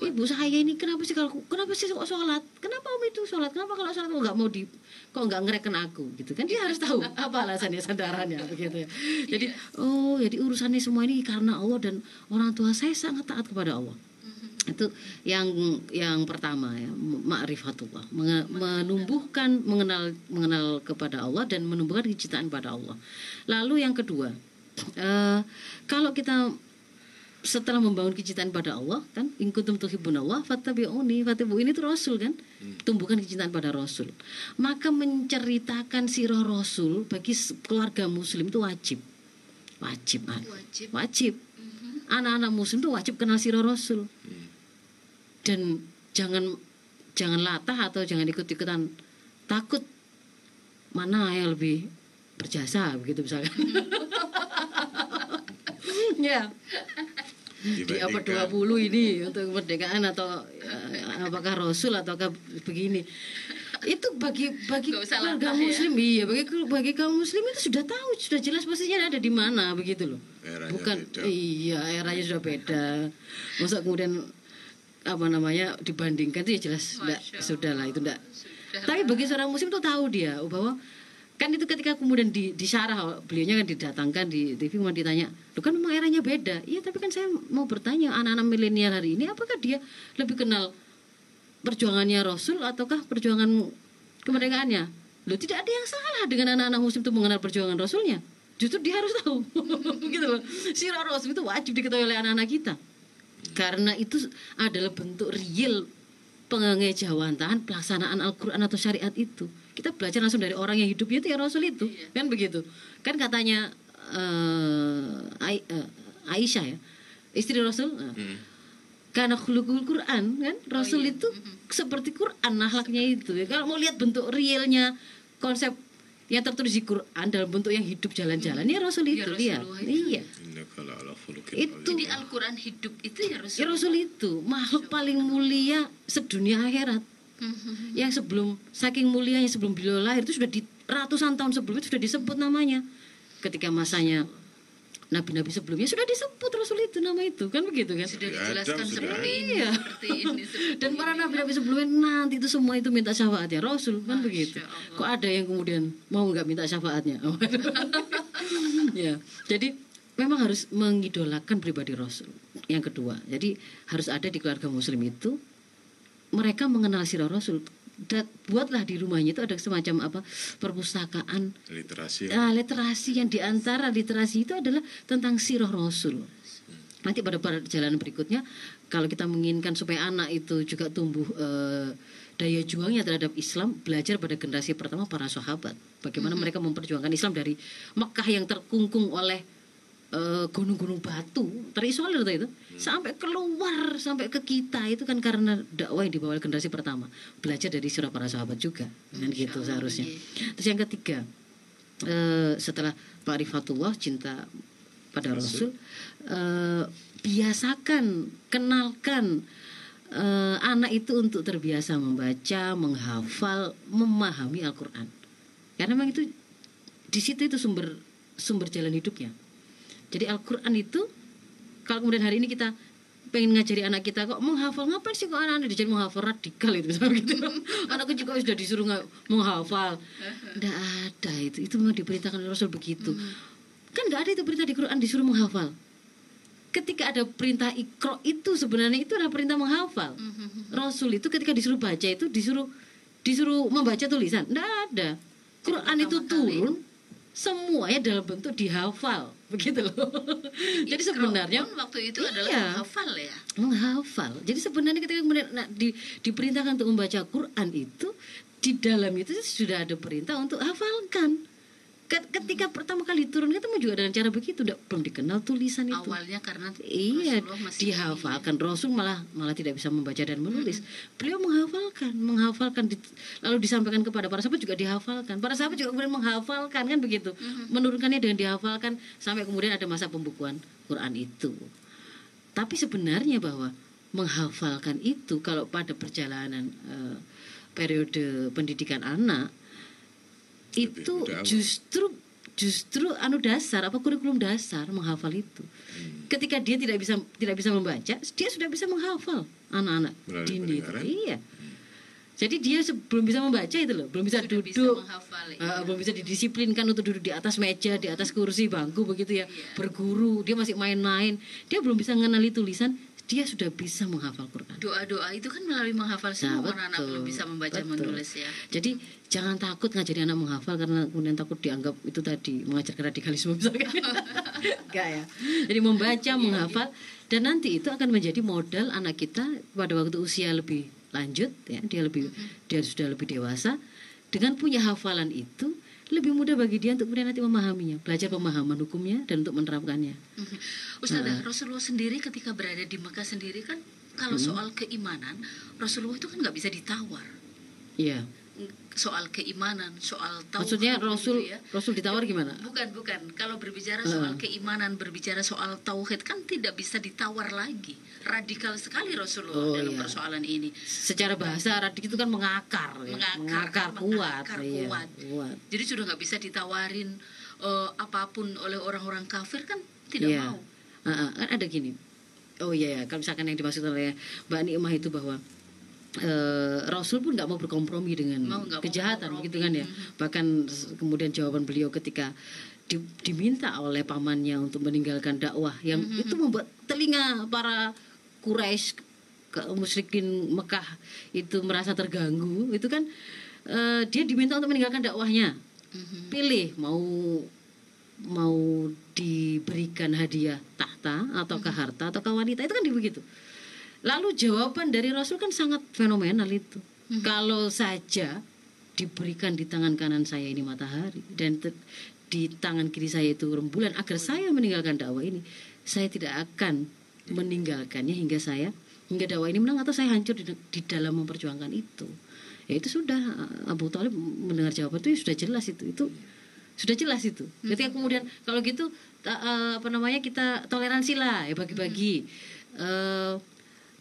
Ibu saya ini kenapa sih kalau kenapa sih kok sholat? Kenapa Umi itu sholat? Kenapa kalau sholat kok nggak mau di kok nggak ngereken aku gitu kan? Dia harus tahu apa alasannya sandarannya begitu ya. Jadi yeah. oh jadi urusannya semua ini karena Allah dan orang tua saya sangat taat kepada Allah. Mm-hmm. Itu yang yang pertama ya, ma'rifatullah, menumbuhkan mengenal mengenal kepada Allah dan menumbuhkan kecintaan pada Allah. Lalu yang kedua, uh, kalau kita setelah membangun kecintaan pada Allah kan, in kuntum tuhibbunallah fattabi'uni, fattabi'uni ini itu Rasul kan, hmm. tumbuhkan kecintaan pada Rasul. Maka menceritakan sirah Rasul bagi keluarga Muslim itu wajib, wajib, wajib. wajib. Mm-hmm. Anak-anak Muslim itu wajib kenal sirah Rasul, hmm. dan jangan jangan latah atau jangan ikut-ikutan takut mana yang lebih berjasa begitu misalkan. Ya. Di abad dua puluh ini untuk kemerdekaan atau ya, apakah Rasul ataukah begini, itu bagi bagi keluarga Muslim ya? Iya, bagi bagi kaum Muslim itu sudah tahu, sudah jelas posisinya ada di mana begitu loh. Eranya bukan beda. Iya, eranya sudah beda. Masa kemudian apa namanya dibandingkan itu ya jelas enggak, sudahlah itu enggak. Tapi bagi seorang Muslim itu tahu dia bahwa kan itu ketika kemudian di disyarah beliaunya kan didatangkan di T V, kemudian ditanya, "Loh kan memang eranya beda." Iya, tapi kan saya mau bertanya anak-anak milenial hari ini apakah dia lebih kenal perjuangannya Rasul ataukah perjuangan kemerdekaannya? Loh, tidak ada yang salah dengan anak-anak Muslim itu mengenal perjuangan Rasulnya. Justru dia harus tahu. Gitu loh. Sirah Rasul itu wajib diketahui oleh anak-anak kita. Karena itu adalah bentuk real pengejawantahan pelaksanaan Al-Qur'an atau syariat itu. Kita belajar langsung dari orang yang hidupnya itu ya Rasul itu, iya. Kan begitu. Kan katanya uh, Ai, uh, Aisyah ya, istri Rasul. Uh, hmm. Karena khuluqul Quran kan, Rasul oh, iya. itu mm-hmm. seperti Quran akhlaknya itu. Ya. Kalau mau lihat bentuk realnya konsep yang tertulis di Quran dalam bentuk yang hidup jalan-jalan, ya Rasul itu ya, iya. Itu di Al-Quran hidup itu ya Rasul. Ya Rasul itu makhluk paling mulia sedunia akhirat, mm-hmm. yang sebelum saking mulianya sebelum beliau lahir itu sudah di, ratusan tahun sebelumnya sudah disebut namanya. Ketika masanya nabi-nabi sebelumnya sudah disebut Rasul itu, nama itu kan begitu kan, sudah dijelaskan ya, seperti ini, iya. seperti ini seperti dan para nabi-nabi sebelumnya nanti itu semua itu minta syafaatnya Rasul kan. Masya begitu Allah. Kok ada yang kemudian mau nggak minta syafaatnya? Ya, jadi memang harus mengidolakan pribadi Rasul. Yang kedua, jadi harus ada di keluarga Muslim itu mereka mengenal sirah Rasul. Dan buatlah di rumahnya itu ada semacam apa perpustakaan literasi, nah, literasi yang diantara literasi itu adalah tentang sirah Rasul. Nanti pada perjalanan berikutnya kalau kita menginginkan supaya anak itu juga tumbuh eh, daya juangnya terhadap Islam, belajar pada generasi pertama para sahabat bagaimana mm-hmm. mereka memperjuangkan Islam dari Mekah yang terkungkung oleh eh, gunung-gunung batu terisolir itu mm. sampai keluar sampai ke kita, itu kan karena dakwah yang dibawa oleh generasi pertama, belajar dari sirah para sahabat juga kan gitu seharusnya. Terus yang ketiga, eh, setelah ma'rifatullah cinta pada Rasul, Rasul eh, biasakan, kenalkan Uh, anak itu untuk terbiasa membaca, menghafal, memahami Al-Quran. Karena memang itu di situ itu sumber sumber jalan hidupnya. Jadi Al-Quran itu kalau kemudian hari ini kita pengen ngajari anak kita kok menghafal, ngapain sih kok anak-anak diajari menghafal radikal itu misalnya gitu. Anakku juga sudah disuruh menghafal. Tidak ada itu, itu memang diberitakan oleh Rasul begitu. Kan nggak ada itu berita di Quran disuruh menghafal. Ketika ada perintah ikro itu sebenarnya itu adalah perintah menghafal. Mm-hmm. Rasul itu ketika disuruh baca itu disuruh disuruh membaca tulisan. Nggak ada. Quran itu turun semuanya dalam bentuk dihafal. Begitu loh. Jadi sebenarnya waktu itu iya, adalah menghafal ya. Menghafal. Jadi sebenarnya ketika kemudian nah, di, diperintahkan untuk membaca Quran itu di dalam itu sudah ada perintah untuk hafalkan. Ketika pertama kali turun itu juga dengan cara begitu, tidak belum dikenal tulisan itu. Awalnya karena iya dihafalkan ini. Rasul malah malah tidak bisa membaca dan menulis. Mm-hmm. Beliau menghafalkan, menghafalkan di, lalu disampaikan kepada para sahabat juga dihafalkan. Para sahabat juga kemudian menghafalkan kan begitu. Mm-hmm. Menurunkannya dengan dihafalkan sampai kemudian ada masa pembukuan Quran itu. Tapi sebenarnya bahwa menghafalkan itu kalau pada perjalanan uh, periode pendidikan anak lebih itu justru justru anu dasar apa kurikulum dasar menghafal itu. Hmm. Ketika dia tidak bisa tidak bisa membaca, dia sudah bisa menghafal anak-anak dini. Iya. Hmm. Jadi dia belum bisa membaca itu loh, belum bisa sudah duduk, bisa menghafal, uh, iya. belum bisa didisiplinkan untuk duduk di atas meja, di atas kursi, bangku begitu ya, iya. berguru, dia masih main-main, dia belum bisa mengenali tulisan. Dia sudah bisa menghafal Quran. Doa-doa itu kan melalui menghafal semua. Nah, anak-anak belum bisa membaca, betul. menulis ya. Jadi jangan takut ngajari anak menghafal karena kemudian takut dianggap itu tadi mengajarkan radikalisme misalkan. Enggak ya. Jadi membaca, menghafal dan nanti itu akan menjadi modal anak kita pada waktu usia lebih lanjut ya, dia lebih mm-hmm. dia sudah lebih dewasa dengan punya hafalan itu. Lebih mudah bagi dia untuk kemudian nanti memahaminya, belajar pemahaman hukumnya dan untuk menerapkannya. Ustazah, uh, Rasulullah sendiri ketika berada di Mekah sendiri kan kalau uh, soal keimanan, Rasulullah itu kan nggak bisa ditawar. Iya. Soal keimanan, soal tauhid. Maksudnya Rasul gitu ya. Rasul ditawar gimana? Bukan, bukan. Kalau berbicara soal uh, keimanan, berbicara soal tauhid kan tidak bisa ditawar lagi. Radikal sekali Rasulullah oh, dalam iya. persoalan ini. Secara bahasa radik itu kan mengakar, ya? mengakar, mengakar kuat, mengakar iya, kuat. kuat. Jadi sudah nggak bisa ditawarin uh, apapun oleh orang-orang kafir kan tidak yeah. mau. Uh, uh, kan ada gini. Oh iya, yeah, kalau misalkan yang dimaksud oleh Mbak Nikmah itu bahwa uh, Rasul pun nggak mau berkompromi dengan mau, kejahatan, begitu kan ya. Mm-hmm. Bahkan kemudian jawaban beliau ketika di, diminta oleh pamannya untuk meninggalkan dakwah yang mm-hmm. itu membuat telinga para Quraisy ke musyrikin Mekah itu merasa terganggu. Itu kan uh, dia diminta untuk meninggalkan dakwahnya. Mm-hmm. Pilih mau mau diberikan hadiah tahta ataukah mm-hmm. harta ataukah wanita, itu kan begitu. Lalu jawaban dari Rasul kan sangat fenomenal itu. Mm-hmm. Kalau saja diberikan di tangan kanan saya ini matahari dan te- di tangan kiri saya itu rembulan agar saya meninggalkan dakwah ini, saya tidak akan meninggalkannya hingga saya hingga dakwah ini menang atau saya hancur di, di dalam memperjuangkan itu. Ya itu sudah Abu Thalib mendengar jawaban itu ya sudah jelas itu itu sudah jelas itu. Mm-hmm. Ketika kemudian kalau gitu ta, uh, apa namanya kita toleransilah ya bagi-bagi mm-hmm. uh,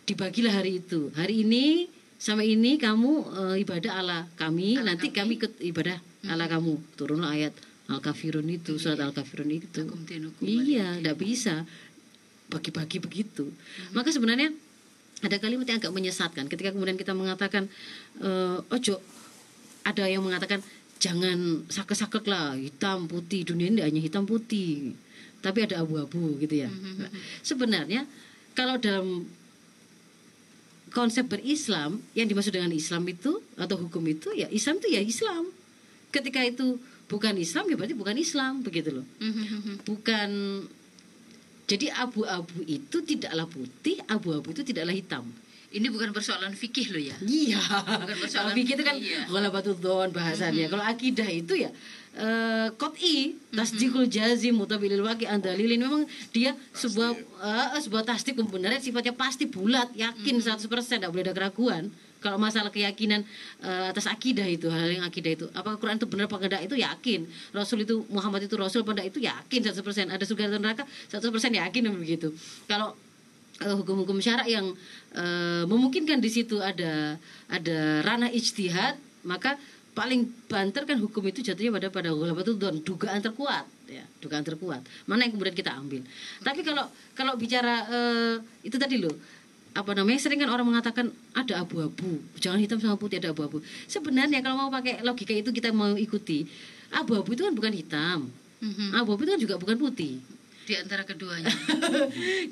dibagilah hari itu. Hari ini sama ini kamu uh, ibadah ala kami, ala nanti kami, kami ikut ibadah mm-hmm. ala kamu. Turunlah ayat Al-Kafirun itu, surat iya. Al-Kafirun itu. Iya, tidak bisa bagi-bagi begitu. Mm-hmm. Maka sebenarnya ada kalimat yang agak menyesatkan ketika kemudian kita mengatakan uh, ojo, ada yang mengatakan jangan sakek-sakek lah, hitam putih, dunia ini hanya hitam putih tapi ada abu-abu gitu ya. Mm-hmm. Sebenarnya kalau dalam konsep berislam, yang dimaksud dengan Islam itu atau hukum itu ya Islam itu ya Islam. Ketika itu bukan Islam ya berarti bukan Islam, begitu loh. Mm-hmm. Bukan. Jadi abu-abu itu tidaklah putih, abu-abu itu tidaklah hitam. Ini bukan persoalan fikih loh ya. Iya. Bukan persoalan fikih itu kan ghalabatud dhon bahasanya. Mm-hmm. Kalau akidah itu ya uh, qat'i, tasdiqul jazim mutabilil waqi' andalilin. Memang dia pasti. sebuah uh, sebuah tasdiq pembenaran sifatnya pasti bulat, yakin mm-hmm. seratus persen tidak boleh ada keraguan. Kalau masalah keyakinan uh, atas akidah itu, hal yang akidah itu, apakah Quran itu benar apa enggak itu yakin, Rasul itu Muhammad itu Rasul apa enggak itu yakin seratus persen, ada surga atau neraka seratus persen yakin begitu. Kalau uh, hukum-hukum syarak yang uh, memungkinkan di situ ada ada ranah ijtihad, maka paling banter kan hukum itu jatuhnya pada pada ghalabatud dhon, dugaan terkuat ya, dugaan terkuat. Mana yang kemudian kita ambil. Tapi kalau kalau bicara uh, itu tadi loh apa namanya, sering kan orang mengatakan ada abu-abu, jangan hitam sama putih, ada abu-abu. Sebenarnya kalau mau pakai logika itu kita mau ikuti, abu-abu itu kan bukan hitam, mm-hmm. abu-abu itu kan juga bukan putih, di antara keduanya.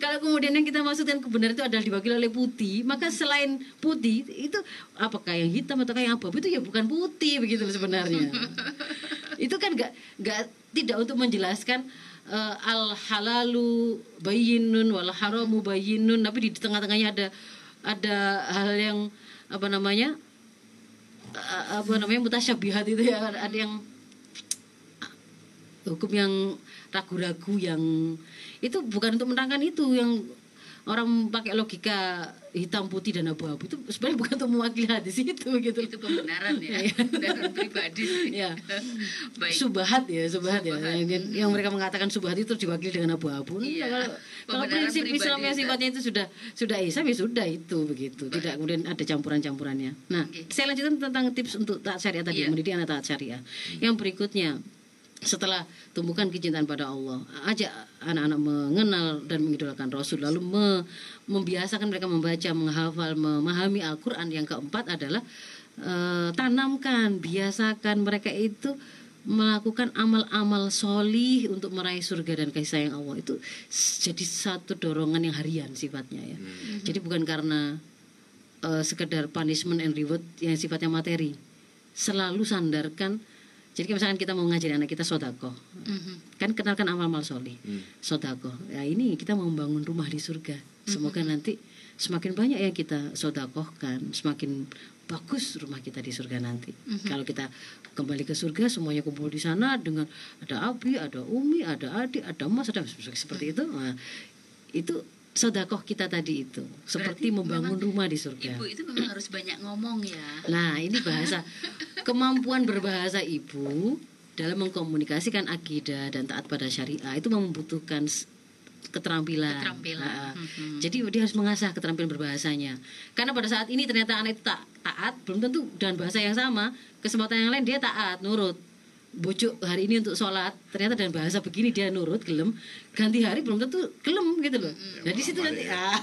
Kalau kemudian yang kita maksudkan kebenaran itu adalah dibagi oleh putih, maka selain putih itu apakah yang hitam atau yang abu-abu itu ya bukan putih, begitu sebenarnya. Itu kan nggak nggak tidak untuk menjelaskan Uh, al-halalu bayyinun wal haramu bayyinun, tapi di tengah-tengahnya ada ada hal yang apa namanya uh, apa namanya mutasyabihat itu ya, ada yang uh, hukum yang ragu-ragu, yang itu bukan untuk menerangkan itu, yang orang pakai logika hitam putih dan abu-abu itu sebenarnya bukan untuk mewakili hadis itu gitu. Itu pembenaran ya dan pribadi ya. Baik. Subhat ya, subhat, subhat. ya. Yang, yang mereka mengatakan subhat itu diwakili dengan abu-abu. Iya. Kalau, kalau prinsip Islam yang sifatnya itu sudah sudah Islam ya sudah itu begitu. Baik. Tidak kemudian ada campuran-campurannya. Nah, okay. Saya lanjutkan tentang tips untuk taat syariah tadi, yeah. mendidik anak taat syariah. Hmm. Yang berikutnya, setelah tumbuhkan kecintaan pada Allah, ajak anak-anak mengenal dan mengidolakan Rasul, lalu me- membiasakan mereka membaca, menghafal, memahami Al-Quran. Yang keempat adalah uh, tanamkan, biasakan mereka itu melakukan amal-amal solih untuk meraih surga dan kasih sayang Allah. Itu jadi satu dorongan yang harian sifatnya ya. Mm-hmm. Jadi bukan karena uh, sekedar punishment and reward yang sifatnya materi. Selalu sandarkan. Jadi misalkan kita mau mengajari anak kita sodako, mm-hmm. kan kenalkan amal-amal soleh, mm. sodako. Ya ini kita mau membangun rumah di surga. Semoga mm-hmm. nanti semakin banyak yang kita sodakohkan, semakin bagus rumah kita di surga nanti. Mm-hmm. Kalau kita kembali ke surga, semuanya kumpul di sana dengan ada abi, ada umi, ada adik, ada mas, ada seperti itu. Nah, itu sodakoh kita tadi itu seperti berarti membangun rumah di surga. Ibu itu memang harus banyak ngomong ya. Nah ini bahasa kemampuan berbahasa ibu dalam mengkomunikasikan akidah dan taat pada syariah itu membutuhkan keterampilan. keterampilan. Nah, mm-hmm. Jadi dia harus mengasah keterampilan berbahasanya. Karena pada saat ini ternyata anak itu ta- taat belum tentu dengan bahasa yang sama kesempatan yang lain dia taat nurut. Bujuk hari ini untuk sholat ternyata dengan bahasa begini dia nurut gelem, ganti hari belum tentu gelem gitu loh. Hmm. Jadi situ nanti ya. ah,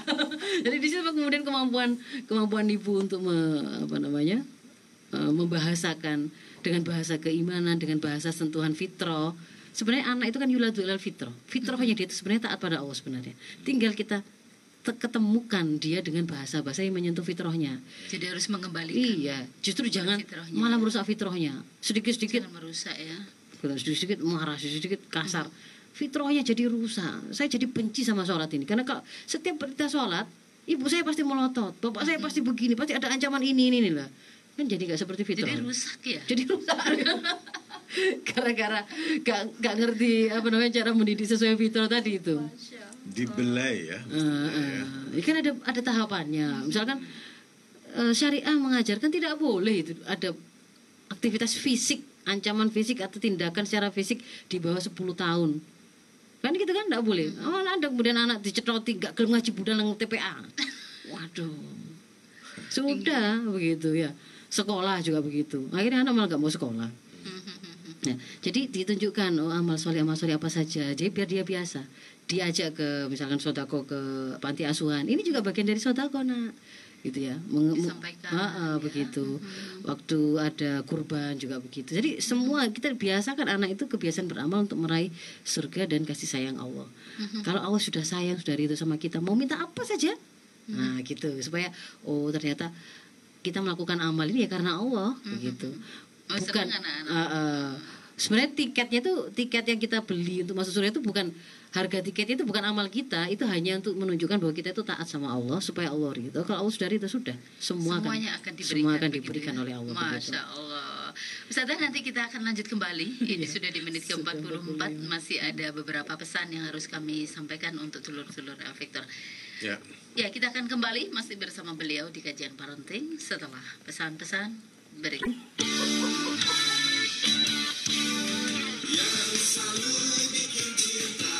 jadi di situ kemudian kemampuan kemampuan ibu untuk me, apa namanya uh, membahasakan dengan bahasa keimanan, dengan bahasa sentuhan fitrah. Sebenarnya anak itu kan yuladul fitrah, fitrahnya dia itu sebenarnya taat pada Allah sebenarnya. Tinggal kita ketemukan dia dengan bahasa-bahasa yang menyentuh fitrahnya. Jadi harus mengembalikan. Iya, justru jangan malah merusak fitrahnya. Sedikit-sedikit merusak ya. Sedikit-sedikit marah, sedikit kasar. Hmm. Fitrahnya jadi rusak. Saya jadi benci sama sholat ini. Karena kalau setiap kita sholat, ibu saya pasti melotot, bapak hmm. saya pasti begini, pasti ada ancaman ini ini nih lah. Kan jadi nggak seperti fitrah. Jadi rusak ya. Jadi rusak. Gara-gara gak, gak ngerti apa namanya cara mendidik sesuai fitrah tadi itu. Dibelai ya, uh, uh, ya. Kan ada ada tahapannya. Misalkan uh, syariah mengajarkan tidak boleh itu ada aktivitas fisik, ancaman fisik atau tindakan secara fisik di bawah sepuluh tahun. Kan gitu kan tidak boleh. Hmm. Oh, ada kemudian anak dicetroti enggak gelem ngaji budal nang T P A. Waduh. Sudah begitu ya. Sekolah juga begitu. Akhirnya anak malah enggak mau sekolah. Nah, jadi ditunjukkan oh, amal soleh amal soleh apa saja. Jadi biar dia biasa. Diajak ke misalkan sodako ke panti asuhan. Ini juga bagian dari sodako nak, gitu ya. Meng- Disampaikan. Ah, ah, ya. Begitu. Hmm. Waktu ada kurban juga begitu. Jadi semua kita biasakan anak itu kebiasaan beramal untuk meraih surga dan kasih sayang Allah. Hmm. Kalau Allah sudah sayang sudah ridho sama kita, mau minta apa saja. Hmm. Nah gitu supaya oh ternyata kita melakukan amal ini ya karena Allah, hmm. begitu. Bukan uh, uh, sebenarnya tiketnya itu tiket yang kita beli untuk masuk surga itu bukan harga tiket itu bukan amal kita itu hanya untuk menunjukkan bahwa kita itu taat sama Allah supaya Allah gitu kalau Allah sudah itu sudah semua semuanya akan, akan diberikan, semua akan diberikan oleh Allah. Masya Allah. Ustazah nanti kita akan lanjut kembali. Ini sudah di menit ke empat puluh empat masih ada beberapa pesan yang harus kami sampaikan untuk dulur-dulur Al-Victor. Ya. Ya kita akan kembali masih bersama beliau di kajian parenting setelah pesan-pesan. Berikut. Yang selalu bikin cinta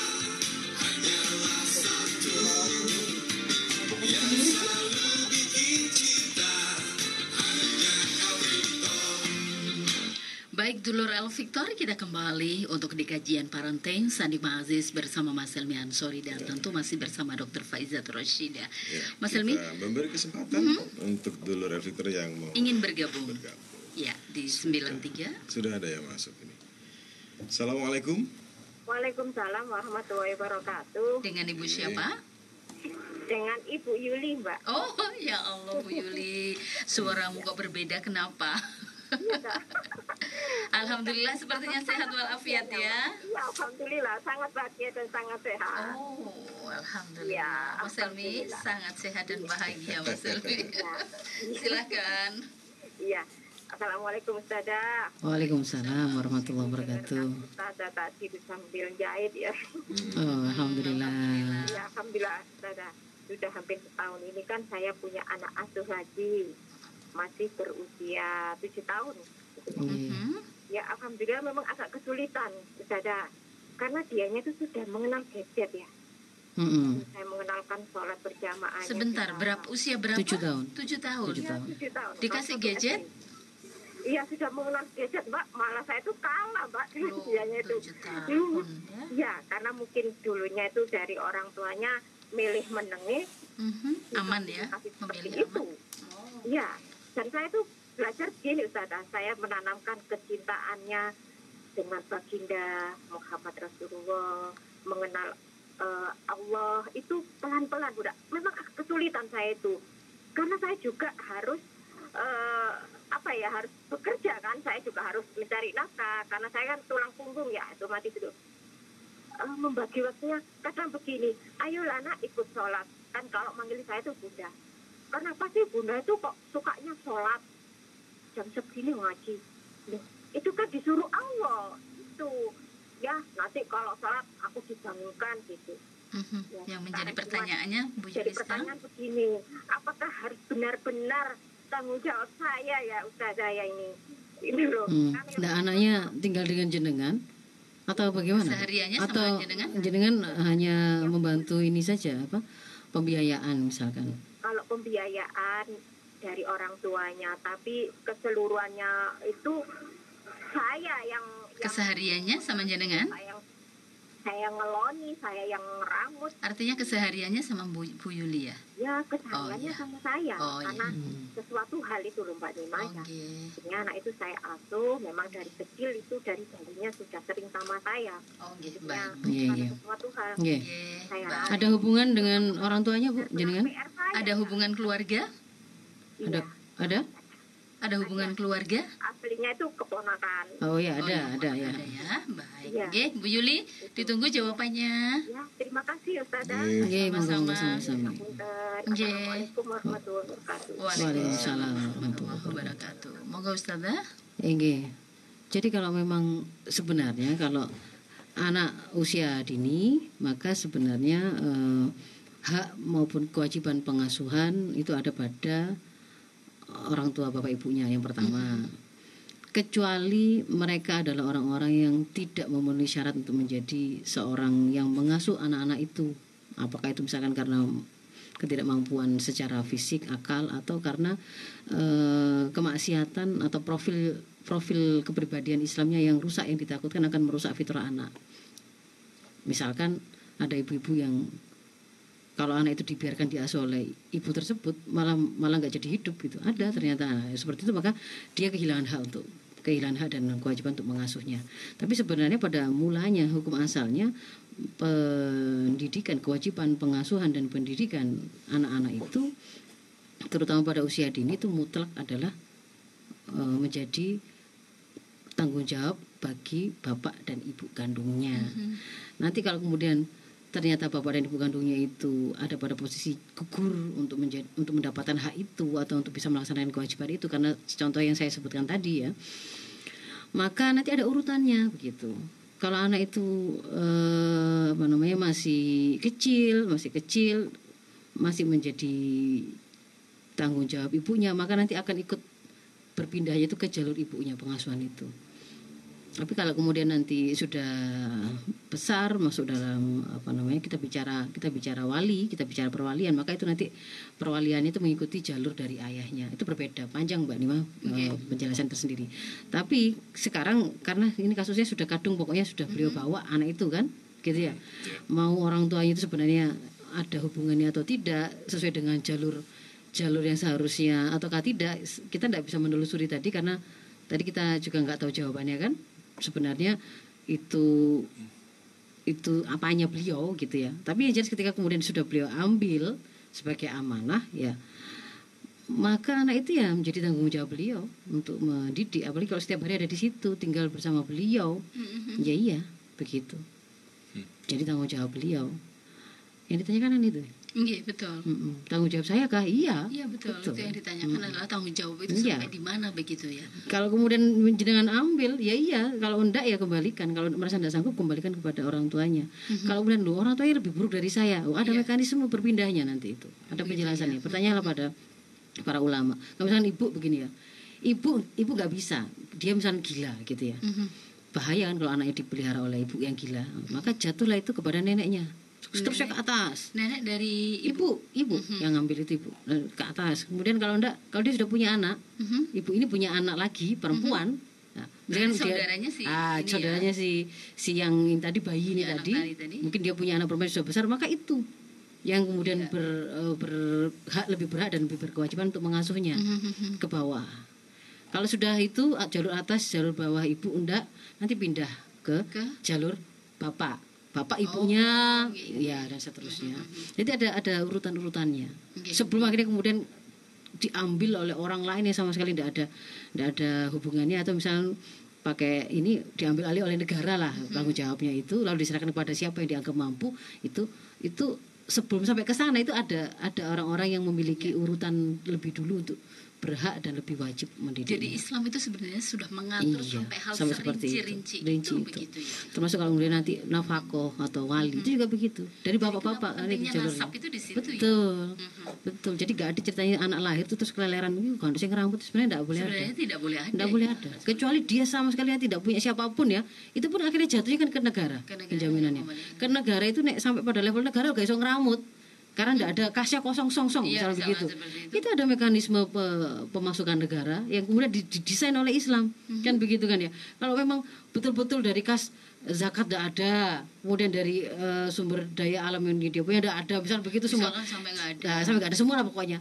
hanyalah satu. Yang selalu bikin cinta hanya Al-Victor. Baik dulur Al-Victor, kita kembali untuk di kajian parenting Sandi Ma'aziz bersama Mas Helmi Ansori dan tentu masih bersama Dokter Faizat Roshida. Ya, Mas Helmi memberi kesempatan mm-hmm. untuk dulur Al-Victor yang mau ingin bergabung. bergabung. Ya, di sembilan tiga sudah ada yang masuk ini. Assalamualaikum. Waalaikumsalam warahmatullahi wabarakatuh. Dengan Ibu siapa? Dengan Ibu Yuli, Mbak. Oh, ya Allah Bu Yuli. Suaramu kok berbeda kenapa? Alhamdulillah sepertinya sehat walafiat ya. Ya, alhamdulillah sangat bahagia dan sangat sehat. Oh, alhamdulillah. Ya, Mas Helmi sangat sehat dan bahagia Mas Helmi. Ya. Silakan. Iya. Assalamualaikum Ustazah. Waalaikumsalam warahmatullahi wabarakatuh. Ustazah tadi sambil jahit ya. Oh, alhamdulillah. Ya, alhamdulillah Ustazah. sudah hampir setahun ini kan saya punya anak asuh lagi, masih berusia tujuh tahun. Mm-hmm. Ya alhamdulillah memang agak kesulitan mendadak, karena dianya itu sudah mengenal gadget ya. Mm-hmm. Saya mengenalkan sholat berjamaah. Sebentar, berapa usia berapa? tujuh tahun. tujuh tahun. Ya, tujuh tahun. Dikasih gadget? Iya, sudah mengenal gadget, Mbak. Malah saya itu kalah, Mbak. Oh, dianya itu. tujuh tahun. Ya, karena mungkin dulunya itu dari orang tuanya milih menengih. Mm-hmm. Aman ya, memilih aman. Itu. Iya, oh. Dan saya itu belajar gini, Ustazah. Saya menanamkan kecintaannya dengan baginda Muhammad Rasulullah, mengenal uh, Allah itu pelan-pelan, Bunda. Memang kesulitan saya itu, karena saya juga harus uh, apa ya, harus bekerja kan. Saya juga harus mencari nafkah, karena saya kan tulang punggung ya, otomatis itu uh, membagi waktunya. Kadang begini, ayolah nak ikut sholat, kan kalau manggil saya itu Bunda. Kenapa sih Bunda itu kok sukanya sholat jam segini ngaji? Loh, itu kan disuruh Allah itu ya, nanti kalau sholat aku dibangunkan gitu. Mm-hmm. Ya, yang menjadi pertanyaannya Bu Yudhistha, jadi pertanyaan begini, apakah harus benar-benar tanggung jawab saya ya Ustazah ya ini ini loh. Hmm. Nah, yang... anaknya tinggal dengan jenengan atau bagaimana? Sehariannya atau sama jenengan, jenengan hanya ya, membantu ini saja apa pembiayaan misalkan? Kalau pembiayaan dari orang tuanya, tapi keseluruhannya itu saya yang, yang kesehariannya sama jenengan? Saya, saya ngeloni, saya yang rambut. Artinya kesehariannya sama Bu, Bu Yulia? Ya, kesehariannya oh, sama ya. Saya. Oh, karena ya. Sesuatu hal itu lho Mbak Nima. Okay. Ya. Anak itu saya asuh, memang dari kecil itu dari darinya sudah sering sama saya. Oh, gitu. Ya, yeah, yeah. Sesuatu hal. Yeah. Saya ada hubungan dengan orang tuanya Bu jenengan? Ada hubungan keluarga? Ada, iya. Ada? Ada hubungan ada. Keluarga? Aslinya itu keponakan. Oh ya, ada, oh, ada, ya. Ada ya. Baik. Ya. Oke, Bu Yuli, ditunggu jawabannya. Ya, terima kasih Ustazah. Nggih, sama-sama. Nggih. Assalamualaikum warahmatullahi wabarakatuh. Waalaikumsalam warahmatullahi wabarakatuh. Monggo Ustazah. Nggih. Jadi kalau memang sebenarnya kalau anak usia dini, maka sebenarnya eh, hak maupun kewajiban pengasuhan itu ada pada orang tua bapak ibunya yang pertama, kecuali mereka adalah orang-orang yang tidak memenuhi syarat untuk menjadi seorang yang mengasuh anak-anak itu. Apakah itu misalkan karena ketidakmampuan secara fisik, akal, atau karena e, kemaksiatan atau profil profil kepribadian Islamnya yang rusak, yang ditakutkan akan merusak fitrah anak. Misalkan ada ibu-ibu yang kalau anak itu dibiarkan diasuh oleh ibu tersebut malah malah nggak jadi hidup gitu, ada ternyata seperti itu, maka dia kehilangan hak untuk kehilangan hak dan kewajiban untuk mengasuhnya. Tapi sebenarnya pada mulanya hukum asalnya pendidikan, kewajiban pengasuhan dan pendidikan anak-anak itu terutama pada usia dini itu mutlak adalah e, menjadi tanggung jawab bagi bapak dan ibu kandungnya. Mm-hmm. Nanti kalau kemudian ternyata bapak dan ibu kandungnya itu ada pada posisi gugur untuk menjadi, untuk mendapatkan hak itu atau untuk bisa melaksanakan kewajiban itu, karena contoh yang saya sebutkan tadi ya, maka nanti ada urutannya begitu. Kalau anak itu eh, apa namanya masih kecil masih kecil masih menjadi tanggung jawab ibunya, maka nanti akan ikut berpindahnya itu ke jalur ibunya, pengasuhan itu. Tapi kalau kemudian nanti sudah besar masuk dalam apa namanya kita bicara kita bicara wali, kita bicara perwalian, maka itu nanti perwalian itu mengikuti jalur dari ayahnya. Itu berbeda, panjang Mbak Nima. Okay. Penjelasan tersendiri. Tapi sekarang karena ini kasusnya sudah kadung, pokoknya sudah beliau bawa anak itu kan, gitu ya. Mau orang tuanya itu sebenarnya ada hubungannya atau tidak sesuai dengan jalur jalur yang seharusnya ataukah tidak, kita tidak bisa menelusuri tadi karena tadi kita juga nggak tahu jawabannya kan. Sebenarnya itu itu apanya beliau gitu ya. Tapi ya jelas ketika kemudian sudah beliau ambil sebagai amanah ya, maka anak itu ya menjadi tanggung jawab beliau untuk mendidik, apalagi kalau setiap hari ada di situ tinggal bersama beliau. Mm-hmm. Ya iya begitu. Hmm. Jadi tanggung jawab beliau. Yang ditanyakan itu Iya, betul. Mm-mm. Tanggung jawab saya kah? Iya. Iya, betul. betul. Itu yang ditanyakan mm. adalah tanggung jawab itu iya. sampai di mana begitu ya. Kalau kemudian jenengan ambil, ya iya, kalau enggak ya kembalikan. Kalau merasa enggak sanggup, kembalikan kepada orang tuanya. Mm-hmm. Kalau kemudian lu orang tuanya lebih buruk dari saya, oh, ada yeah. mekanisme berpindahnya nanti itu. Ada penjelasannya. Ya. Pertanyalah pada para ulama. Kalau misalkan ibu begini ya. Ibu ibu enggak bisa. Dia misalnya gila gitu ya. Mm-hmm. Bahaya kan kalau anaknya dipelihara oleh ibu yang gila. Maka jatuhlah itu kepada neneknya. Terusnya ke atas. Nenek dari ibu, ibu, ibu mm-hmm. yang ngambil itu ibu ke atas. Kemudian kalau enggak, kalau dia sudah punya anak, mm-hmm. ibu ini punya anak lagi perempuan. Mm-hmm. Nah, misalkan saudaranya dia, si ah, saudaranya ya. si si yang tadi bayi ini tadi, tadi, mungkin dia punya anak perempuan sudah besar, maka itu yang kemudian yeah. ber, berhak lebih berhak dan lebih berkewajiban untuk mengasuhnya mm-hmm. ke bawah. Kalau sudah itu jalur atas, jalur bawah ibu enggak, nanti pindah ke, ke? jalur bapak. Bapak ibunya, oh, okay. ya dan seterusnya. Mm-hmm. Jadi ada ada urutan-urutannya. Okay. Sebelum akhirnya kemudian diambil oleh orang lain yang sama sekali tidak ada tidak ada hubungannya, atau misalnya pakai ini diambil alih oleh negara lah mm-hmm. tanggung jawabnya itu, lalu diserahkan kepada siapa yang dianggap mampu itu itu sebelum sampai ke sana itu ada ada orang-orang yang memiliki yeah. urutan lebih dulu untuk berhak dan lebih wajib mendidik. Jadi Islam itu sebenarnya sudah mengatur iya, sampai hal serinci-rinci itu, itu, itu. Begitu ya. Termasuk kalau kemudian nanti nafakoh atau wali hmm. itu juga begitu. Dari bapak-bapak ini jalurnya. Itu di situ betul, ya? uh-huh. betul. Jadi nggak ada ceritanya anak lahir itu terus keleleran itu kan harusnya ngerambut sebenarnya nggak boleh sebenarnya ada. Tidak boleh ada. Tidak ya. boleh ada. Kecuali dia sama sekali tidak punya siapapun ya. Itu pun akhirnya jatuhnya kan ke negara, ke negara penjaminannya. Ke negara itu naik sampai pada level negara nggak bisa ngeramut. Karena tidak ada kasnya kosong-song-song ya, misalnya begitu. Itu. Itu ada mekanisme pe, pemasukan negara yang kemudian didesain oleh Islam mm-hmm. kan begitu kan ya. Kalau memang betul-betul dari kas zakat tidak ada, kemudian dari uh, sumber daya alam yang dia punya tidak ada, misalnya begitu misalnya semua sampai nggak ada, sampai nggak ada semua lah pokoknya.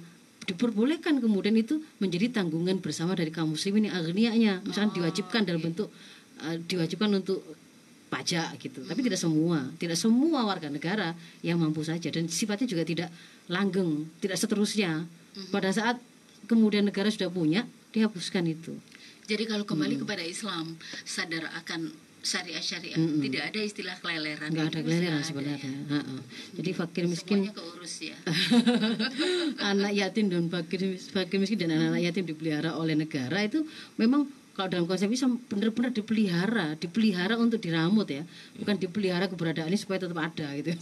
Diperbolehkan kemudian itu menjadi tanggungan bersama dari kaum muslimin yang agnianya, misalnya oh, diwajibkan okay. dalam bentuk uh, diwajibkan untuk pajak gitu, tapi tidak semua, tidak semua warga negara yang mampu saja, dan sifatnya juga tidak langgeng, tidak seterusnya. Pada saat kemudian negara sudah punya, dihapuskan itu. Jadi kalau kembali hmm. kepada Islam, sadar akan syariah-syariah, hmm. tidak ada istilah keleleran. Tidak ada keleleran sebenarnya. Ada, ya? Jadi fakir miskin. Semuanya keurus ya. Anak yatim dan fakir, fakir miskin dan anak-anak yatim dipelihara oleh negara itu memang. Kalau dalam konsep Islam benar-benar dipelihara, dipelihara untuk diramut ya, bukan dipelihara keberadaannya supaya tetap ada gitu.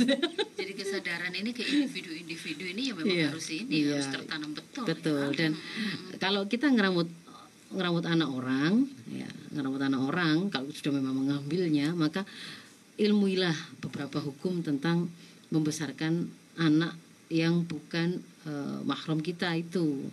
Jadi kesadaran ini ke individu-individu ini ya memang yeah. harus ini yeah. harus tertanam betul. Betul. Ya. Dan hmm. kalau kita ngeramut ngeramut anak orang, ya, ngeramut anak orang, kalau sudah memang mengambilnya, maka ilmuilah beberapa hukum tentang membesarkan anak yang bukan uh, mahram kita itu.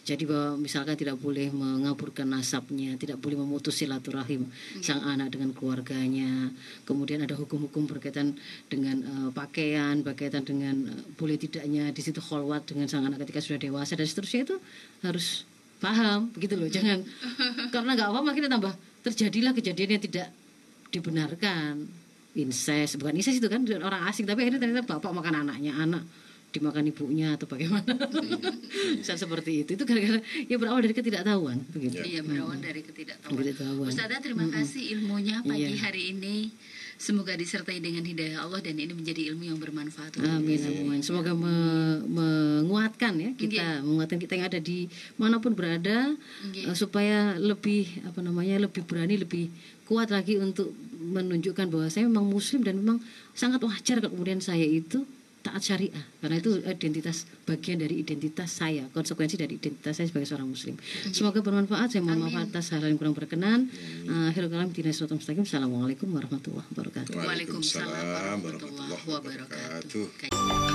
Jadi bahwa misalkan tidak boleh mengaburkan nasabnya, tidak boleh memutus silaturahim hmm. sang anak dengan keluarganya. Kemudian ada hukum-hukum berkaitan dengan uh, pakaian, berkaitan dengan uh, boleh tidaknya di situ kholwat dengan sang anak ketika sudah dewasa dan seterusnya, itu harus paham begitu loh. Jangan karena nggak apa makin tambah terjadilah kejadian yang tidak dibenarkan, incest, bukan incest itu kan orang asing, tapi akhirnya ternyata bapak makan anaknya, anak dimakan ibunya atau bagaimana, bisa seperti itu. Itu gara-gara ya berawal dari ketidaktahuan. Begitu. Iya berawal hmm. dari ketidaktahuan. Ustazah terima hmm. kasih ilmunya pagi iya. hari ini. Semoga disertai dengan hidayah Allah dan ini menjadi ilmu yang bermanfaat. Amin. Amin. Semoga me menguatkan ya kita, okay. menguatkan kita yang ada di manapun berada okay. uh, supaya lebih apa namanya lebih berani, lebih kuat lagi untuk menunjukkan bahwa saya memang Muslim dan memang sangat wajar kalau kemudian saya itu taat syariah, karena itu identitas bagian dari identitas saya, konsekuensi dari identitas saya sebagai seorang muslim. Semoga bermanfaat. Saya mohon maaf atas hal yang kurang berkenan. Akhirul kalam dinai suratul mustaqim. Assalamualaikum warahmatullahi wabarakatuh. Waalaikumsalam warahmatullahi wabarakatuh.